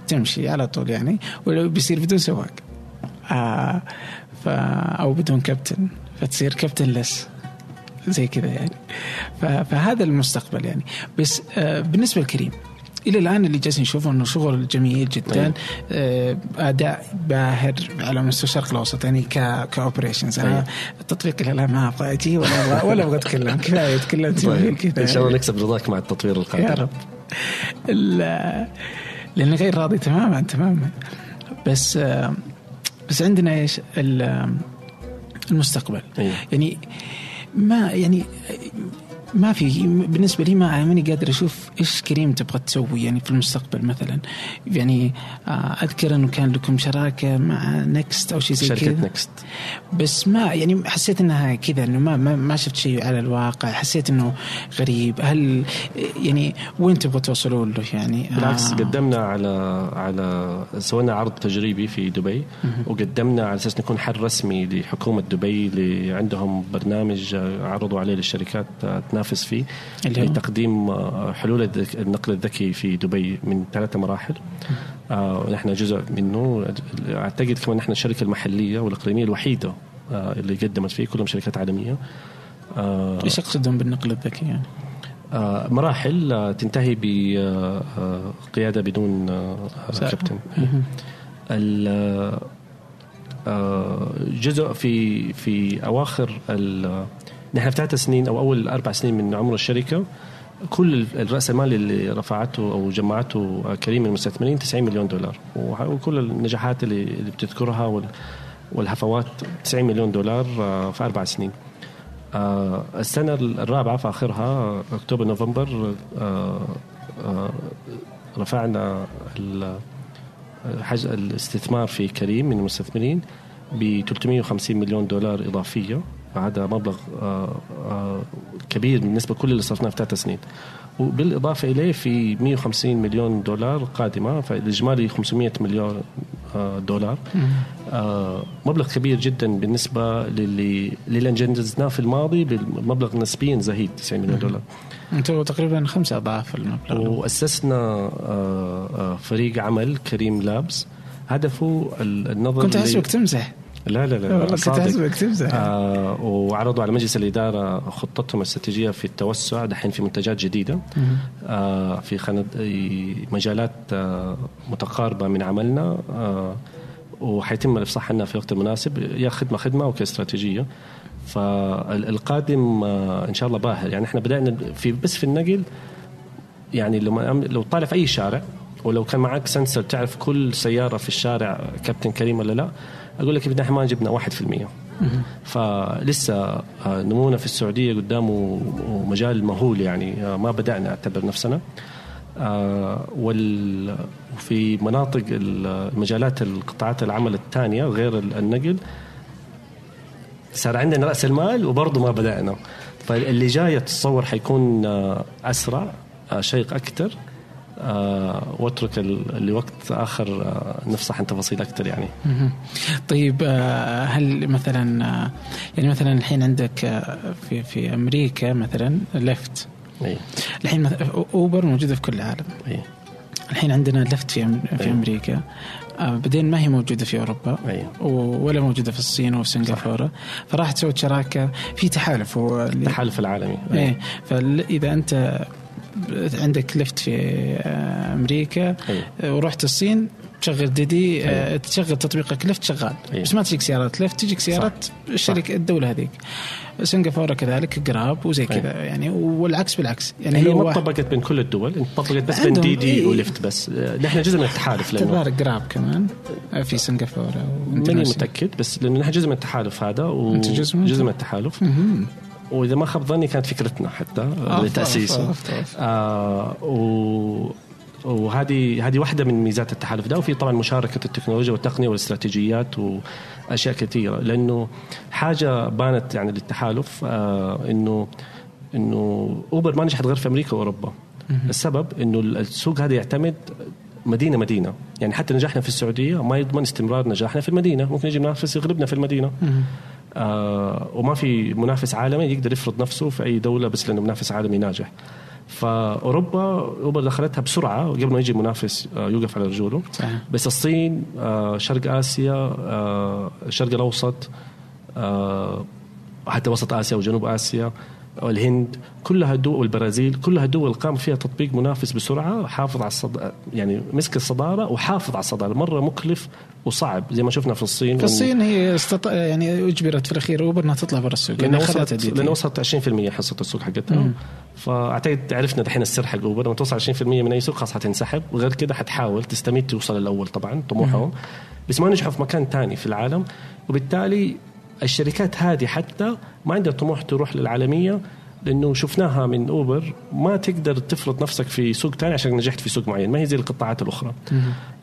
تمشي على طول يعني ولو بيصير بدون سواق آه ف أو بدون كابتن فتصير كابتن لس زي كذا يعني فهذا المستقبل يعني. بس بالنسبة لكريم إلى الآن اللي جالسين نشوفه إنه شغل جميل جدا أداء باهر على مستوى الشرق الأوسط يعني ك كأوبريشنز أنا التطبيق اللي ما أبغى أجي ولا ولا أبغى أتكلم كفاية تكلمت إن شاء الله نكسب رضاك مع التطوير القادم يا رب لأن غير راضي تماما تماما بس بس عندنا إيش المستقبل يعني ما يعني ما في بالنسبة لي ما ماني قادر أشوف إيش كريم تبغى تسوي يعني في المستقبل مثلا. يعني أذكر إنه كان لكم شراكة مع نيكست أو شيء زي كذا، شركة نيكست، بس ما يعني حسيت إنها كذا، إنه ما ما شفت شيء على الواقع، حسيت إنه غريب. هل يعني وين تبغى توصلوا له يعني؟ بالعكس آه. قدمنا على على سوينا عرض تجريبي في دبي م- وقدمنا على أساس نكون حل رسمي لحكومة دبي اللي عندهم برنامج عرضوا عليه للشركات تنافس فيه لتقديم حلول النقل الذكي في دبي من ثلاثة مراحل ونحن آه جزء منه. أعتقد كمان نحن الشركة المحلية والإقليمية الوحيدة آه اللي قدمت فيه، كلهم شركات عالمية. آه إيش أقصدهم بالنقل الذكي يعني؟ آه مراحل آه تنتهي بقيادة آه بدون آه كابتن. آه جزء في في أواخر ال نحن في ثلاث سنين أو أول أربع سنين من عمر الشركة كل الرأس المال اللي رفعته أو جمعته كريم من المستثمرين تسعين مليون دولار، وكل النجاحات اللي بتذكرها والهفوات تسعين مليون دولار في أربع سنين. السنة الرابعة في آخرها أكتوبر نوفمبر رفعنا الاستثمار في كريم من المستثمرين ب ثلاثمائة وخمسين مليون دولار إضافية. هذا مبلغ كبير بالنسبة كل اللي صرفناه في ثلاث سنين، وبالإضافة إليه في مائة وخمسين مليون دولار قادمة، فالإجمالي خمسمائة مليون دولار. مبلغ كبير جدا بالنسبة للي اللي انجزناه في الماضي بالمبلغ نسبيا زهيد تسعين مليون دولار. أنتوا تقريبا خمسة أضعاف المبلغ. وأسسنا فريق عمل كريم لابز هدفه النظر. كنت أحسبك تمزح. لا لا لا والله كنت حاسبك تمزح. آه وعرضوا على مجلس الإدارة خطتهم الاستراتيجية في التوسع دحين في منتجات جديدة آه في خند... مجالات آه متقاربة من عملنا آه وحيتم الإفصاح عنها في الوقت المناسب، يا خدمة خدمة أو كاستراتيجية. فالقادم آه إن شاء الله باهر. يعني إحنا بدأنا في بس في النقل، يعني لو لو طالع في أي شارع ولو كان معك سنسر تعرف كل سيارة في الشارع كابتن كريم ولا لا، أقول لك إحنا ما جبنا واحد في المية. فلسه نمونا في السعودية قدامه مجال مهول، يعني ما بدأنا أعتبر نفسنا. وفي مناطق المجالات القطاعات العمل الثانية غير النقل صار عندنا رأس المال وبرضه ما بدأنا. فاللي جاي تصور حيكون أسرع، شيق أكتر. آه واترك لوقت آخر آه نفصح عن تفاصيل أكتر يعني. طيب آه هل مثلا آه يعني مثلا الحين عندك آه في في أمريكا مثلا ليفت، أيه. الحين مثلا أوبر موجودة في كل العالم، أيه. الحين عندنا ليفت في أم في أيه. أمريكا آه بعدين ما هي موجودة في أوروبا، أيه. ولا موجودة في الصين وفي سنغافورة، فراح تسوي شراكة في تحالف التحالف العالمي، أيه. أيه. فإذا أنت عندك ليفت في أمريكا أيه. ورحت الصين تشغل ديدي أيه. تشغل تطبيقك ليفت شغال، أيه. بس ما تجيك سيارات ليفت، تجيك سيارات الشركة الدولة هذيك. سنغافورة كذلك قراب وزي كذا أيه. يعني والعكس بالعكس يعني هي ما طبقت بين كل الدول، طبقت بس بين ديدي إيه. وليفت بس. نحن جزء من التحالف لأنه قراب كمان في سنغافورة، ماني متأكد بس لأنه نحن جزء من التحالف هذا وجزء من التحالف مهم. وإذا ما خاب ظني كانت فكرتنا حتى لتأسيسه آه و... وهذه هذه واحدة من ميزات التحالف ده. وفي طبعا مشاركة التكنولوجيا والتقنية والاستراتيجيات وأشياء كثيرة، لأنه حاجة بانت يعني للتحالف آه إنه إنه أوبر ما نجحت غير في أمريكا وأوروبا. السبب إنه السوق هذا يعتمد مدينة مدينة، يعني حتى نجاحنا في السعودية ما يضمن استمرار نجاحنا في المدينة، ممكن يجي منافس يغلبنا في المدينة آه وما في منافس عالمي يقدر يفرض نفسه في أي دولة بس لأنه منافس عالمي ناجح. فأوروبا أوبر دخلتها بسرعة قبل ما يجي منافس آه يوقف على رجوله. بس الصين آه شرق آسيا آه الشرق الأوسط آه حتى وسط آسيا وجنوب آسيا والهند كلها دول، والبرازيل كلها دول قام فيها تطبيق منافس بسرعة، حافظ على الصدارة، يعني مسك الصدارة وحافظ على الصدارة. مرة مكلف وصعب زي ما شفنا في الصين. في الصين هي استط... يعني أجبرت في الأخير أوبر أنها تطلع برا السوق لأنها وصلت لأنها وصلت عشرين بالمية حصة السوق حقتها. فأعتقد عرفنا دحين السر حق أوبر، لما توصل عشرين بالمية من أي سوق خلاص حتنسحب، وغير كده حتحاول تستميت توصل الأول طبعا طموحهم، بس ما نجحوا في مكان تاني في العالم. وبالتالي الشركات هذه حتى ما عندها طموح تروح للعالمية لأنه شفناها من أوبر ما تقدر تفرض نفسك في سوق تاني عشان نجحت في سوق معين, ما هي زي القطاعات الأخرى.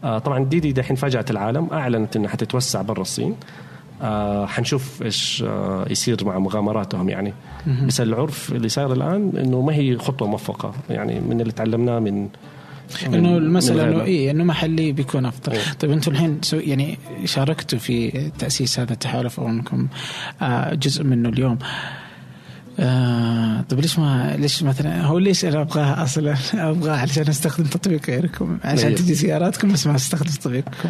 آه طبعا ديدي دحين فاجأت العالم, أعلنت أنها حتتوسع برا الصين. آه حنشوف إيش آه يصير مع مغامراتهم يعني. بس العرف اللي صار الآن أنه ما هي خطوة موفقة يعني, من اللي تعلمناه من إنه المسألة إنه إيه إنه محلي بيكون أفضل. إيه. طيب أنتوا الحين يعني شاركتوا في تأسيس هذا التحالف أو أنكم آه جزء منه اليوم. آه طب ليش ما ليش مثلا هو ليش أنا أبغاه أصلا؟ أبغاه علشان أستخدم تطبيق غيركم عشان إيه. تجي سياراتكم بس ما أستخدم تطبيقكم.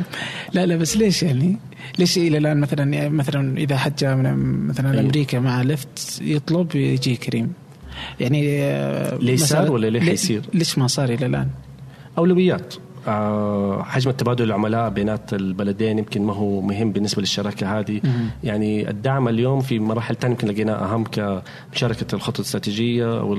لا لا بس ليش يعني ليش إلى الآن مثلا مثلا إذا حد جاء من مثلا إيه. أمريكا مع ليفت يطلب يجي كريم يعني آه ليش صار ولا ليه حيصير؟ ليش ما صار إلى الآن؟ أولويات. أه حجم التبادل العملاء بينات البلدين يمكن ما هو مهم بالنسبة للشراكة هذه. مم. يعني الدعم اليوم في مراحل تانية يمكن لقينا أهم كمشاركة الخطط الاستراتيجية أو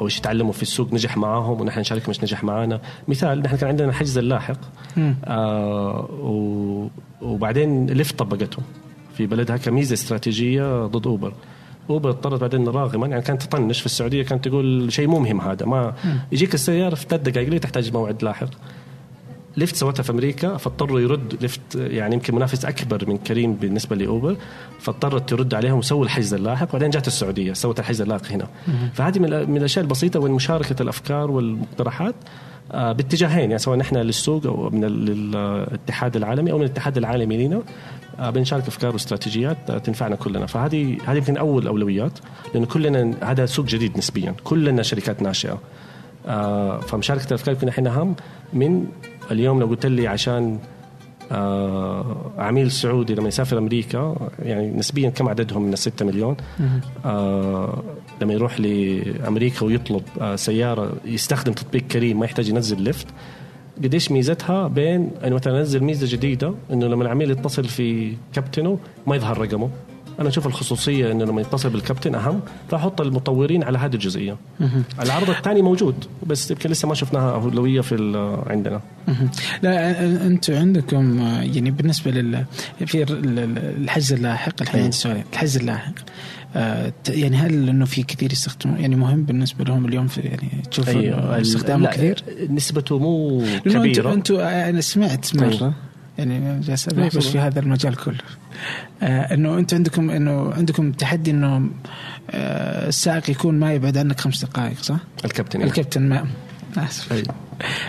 أو إيش يتعلموا في السوق نجح معاهم ونحن نشارك مش نجح معانا. مثال نحن كان عندنا الحجز اللاحق أه وبعدين ليفت طبقته في بلدها كميزة استراتيجية ضد أوبر. أوبر اضطرت بعدين راغما يعني كانت تطنش. في السعودية كانت تقول شيء مو مهم هذا, ما يجيك السيارة في ثلاث دقائق ليه تحتاج موعد لاحق. ليفت سوتها في أمريكا فاضطروا يرد ليفت يعني يمكن منافس أكبر من كريم بالنسبة لأوبر, فاضطرت ترد عليهم وسووا الحجز اللاحق, وبعدين جات السعودية سوت الحجز اللاحق هنا. فهذه من الأشياء البسيطة والمشاركة الأفكار والمقترحات باتجاهين يعني, سواء نحن للسوق أو من الاتحاد العالمي أو من الاتحاد العالمي لنا بنشارك أفكار واستراتيجيات تنفعنا كلنا. فهذه هذه يمكن أول أولويات, لأن كلنا هذا سوق جديد نسبيا, كلنا شركات ناشئة, فمشاركة الأفكار يمكن إحنا أهم من اليوم. لو قلت لي عشان عميل سعودي لما يسافر أمريكا يعني نسبيا كم عددهم من الستة مليون لما يروح لأمريكا ويطلب سيارة يستخدم تطبيق كريم ما يحتاج ينزل ليفت, قديش ميزتها بين أنه مثلا نزل ميزة جديدة أنه لما العميل يتصل في كابتنه ما يظهر رقمه. أنا أشوف الخصوصية أنه لما يتصل بالكابتن أهم, فأحط المطورين على هذه الجزئية. العرض الثاني موجود بس يمكن لسه ما شفناها أولوية في عندنا. لا أنتوا عندكم يعني بالنسبة لل في الحجز اللاحق الحين سوري الحجز اللاحق يعني هل إنه في كثير يستخدمون يعني مهم بالنسبة لهم اليوم في يعني تشوف أيوة استخدامه كثير نسبته مو كبيرة. أنتوا أنا سمعت مرة يعني جالس أبحث في هذا المجال كله آه إنه أنتوا عندكم إنه عندكم تحدي إنه آه السائق يكون ما يبعد عنك خمس دقائق صح؟ الكابتن الكابتن ما آسف أي.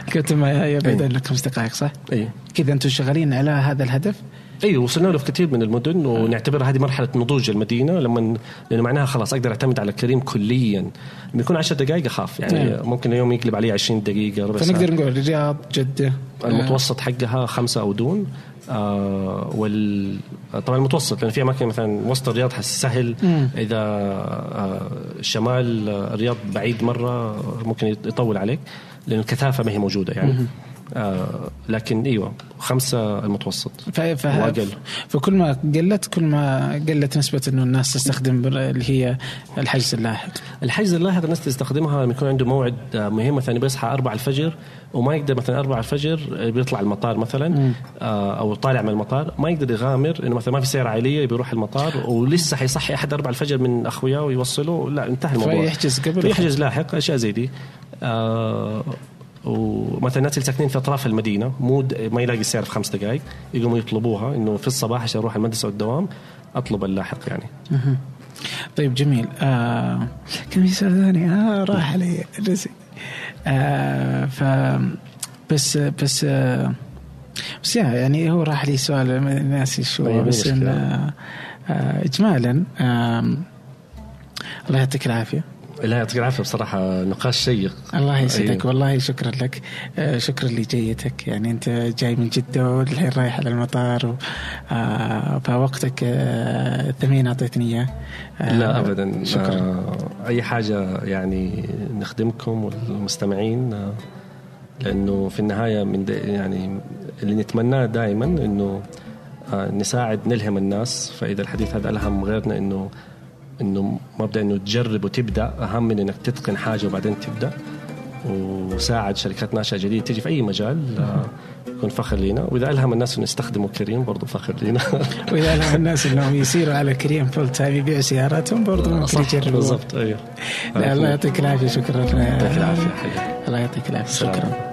الكابتن ما يبعد أي. عنك خمس دقائق صح؟ أي كذا أنتوا شغالين على هذا الهدف. أيوة وصلنا له في كثير من المدن ونعتبر هذه مرحلة نضوج المدينة لما لأنه معناها خلاص أقدر أعتمد على كريم كليا. بيكون عشر دقائق خاف يعني أيوة. ممكن اليوم يقلب عليه عشرين دقيقة ربع ساعة. فنقدر نقول الرياض جدة المتوسط حقها خمسة أو دون آه وال طبعا المتوسط لأن يعني في أماكن مثلا وسط الرياض سهل مم. إذا آه شمال الرياض بعيد مرة ممكن يطول عليك لأن الكثافة ما هي موجودة يعني مم. آه لكن ايوه خمسة المتوسط واقل. فكل ما قلت كل ما قلت نسبة انه الناس تستخدم اللي هي الحجز اللاحق. الحجز اللاحق الناس تستخدمها لما يكون عنده موعد مهم مثلا بيصحى أربعة الفجر وما يقدر مثلا أربعة الفجر بيطلع المطار مثلا آه او طالع من المطار ما يقدر يغامر انه مثلا ما في سيارة عائلية بيروح المطار ولسه حيصحي احد أربعة الفجر من اخوياه ويوصله, لا انتهى الموضوع فيحجز قبل يحجز لاحق. اشياء زي دي آه ومثلا الناس اللي ساكنين في أطراف المدينة مود ما يلاقي السيارة في خمس دقائق يقوموا يطلبوها إنه في الصباح عشان أروح المدرسة والدوام أطلب اللاحق يعني. طيب جميل آه كم سؤال ثاني آه راح علي نسي آه ف بس بس آه بس يعني هو راح لي سؤال ناسي شو بس إن آه آه إجمالا آه الله يعطيك العافية. لا يعطيك العافية بصراحة نقاش شيق. الله يسعدك والله شكرا لك آه شكرا لجيتك يعني أنت جاي من جدة والحين رايح على المطار آه فوقتك آه ثمين أعطيتني إياه آه لا أبدا شكرا آه أي حاجة يعني نخدمكم والمستمعين آه لأنه في النهاية من يعني اللي نتمناه دائما أنه آه نساعد نلهم الناس. فإذا الحديث هذا ألهم غيرنا أنه إنه مبدأ إنه تجرب وتبدأ أهم من إنك تتقن حاجة وبعدين تبدأ. وساعد شركات ناشئة جديدة تجي في أي مجال يكون فخر لينا، وإذا ألهم الناس إنه يستخدموا كريم برضو فخر لينا. وإذا ألهم الناس إنهم يسيروا على كريم فول تايم يبيعوا سياراتهم برضو ممكن يجربوا. بالضبط. أيه. الله يعطيك العافية. شكرا. الله يعطيك العافية. شكرا.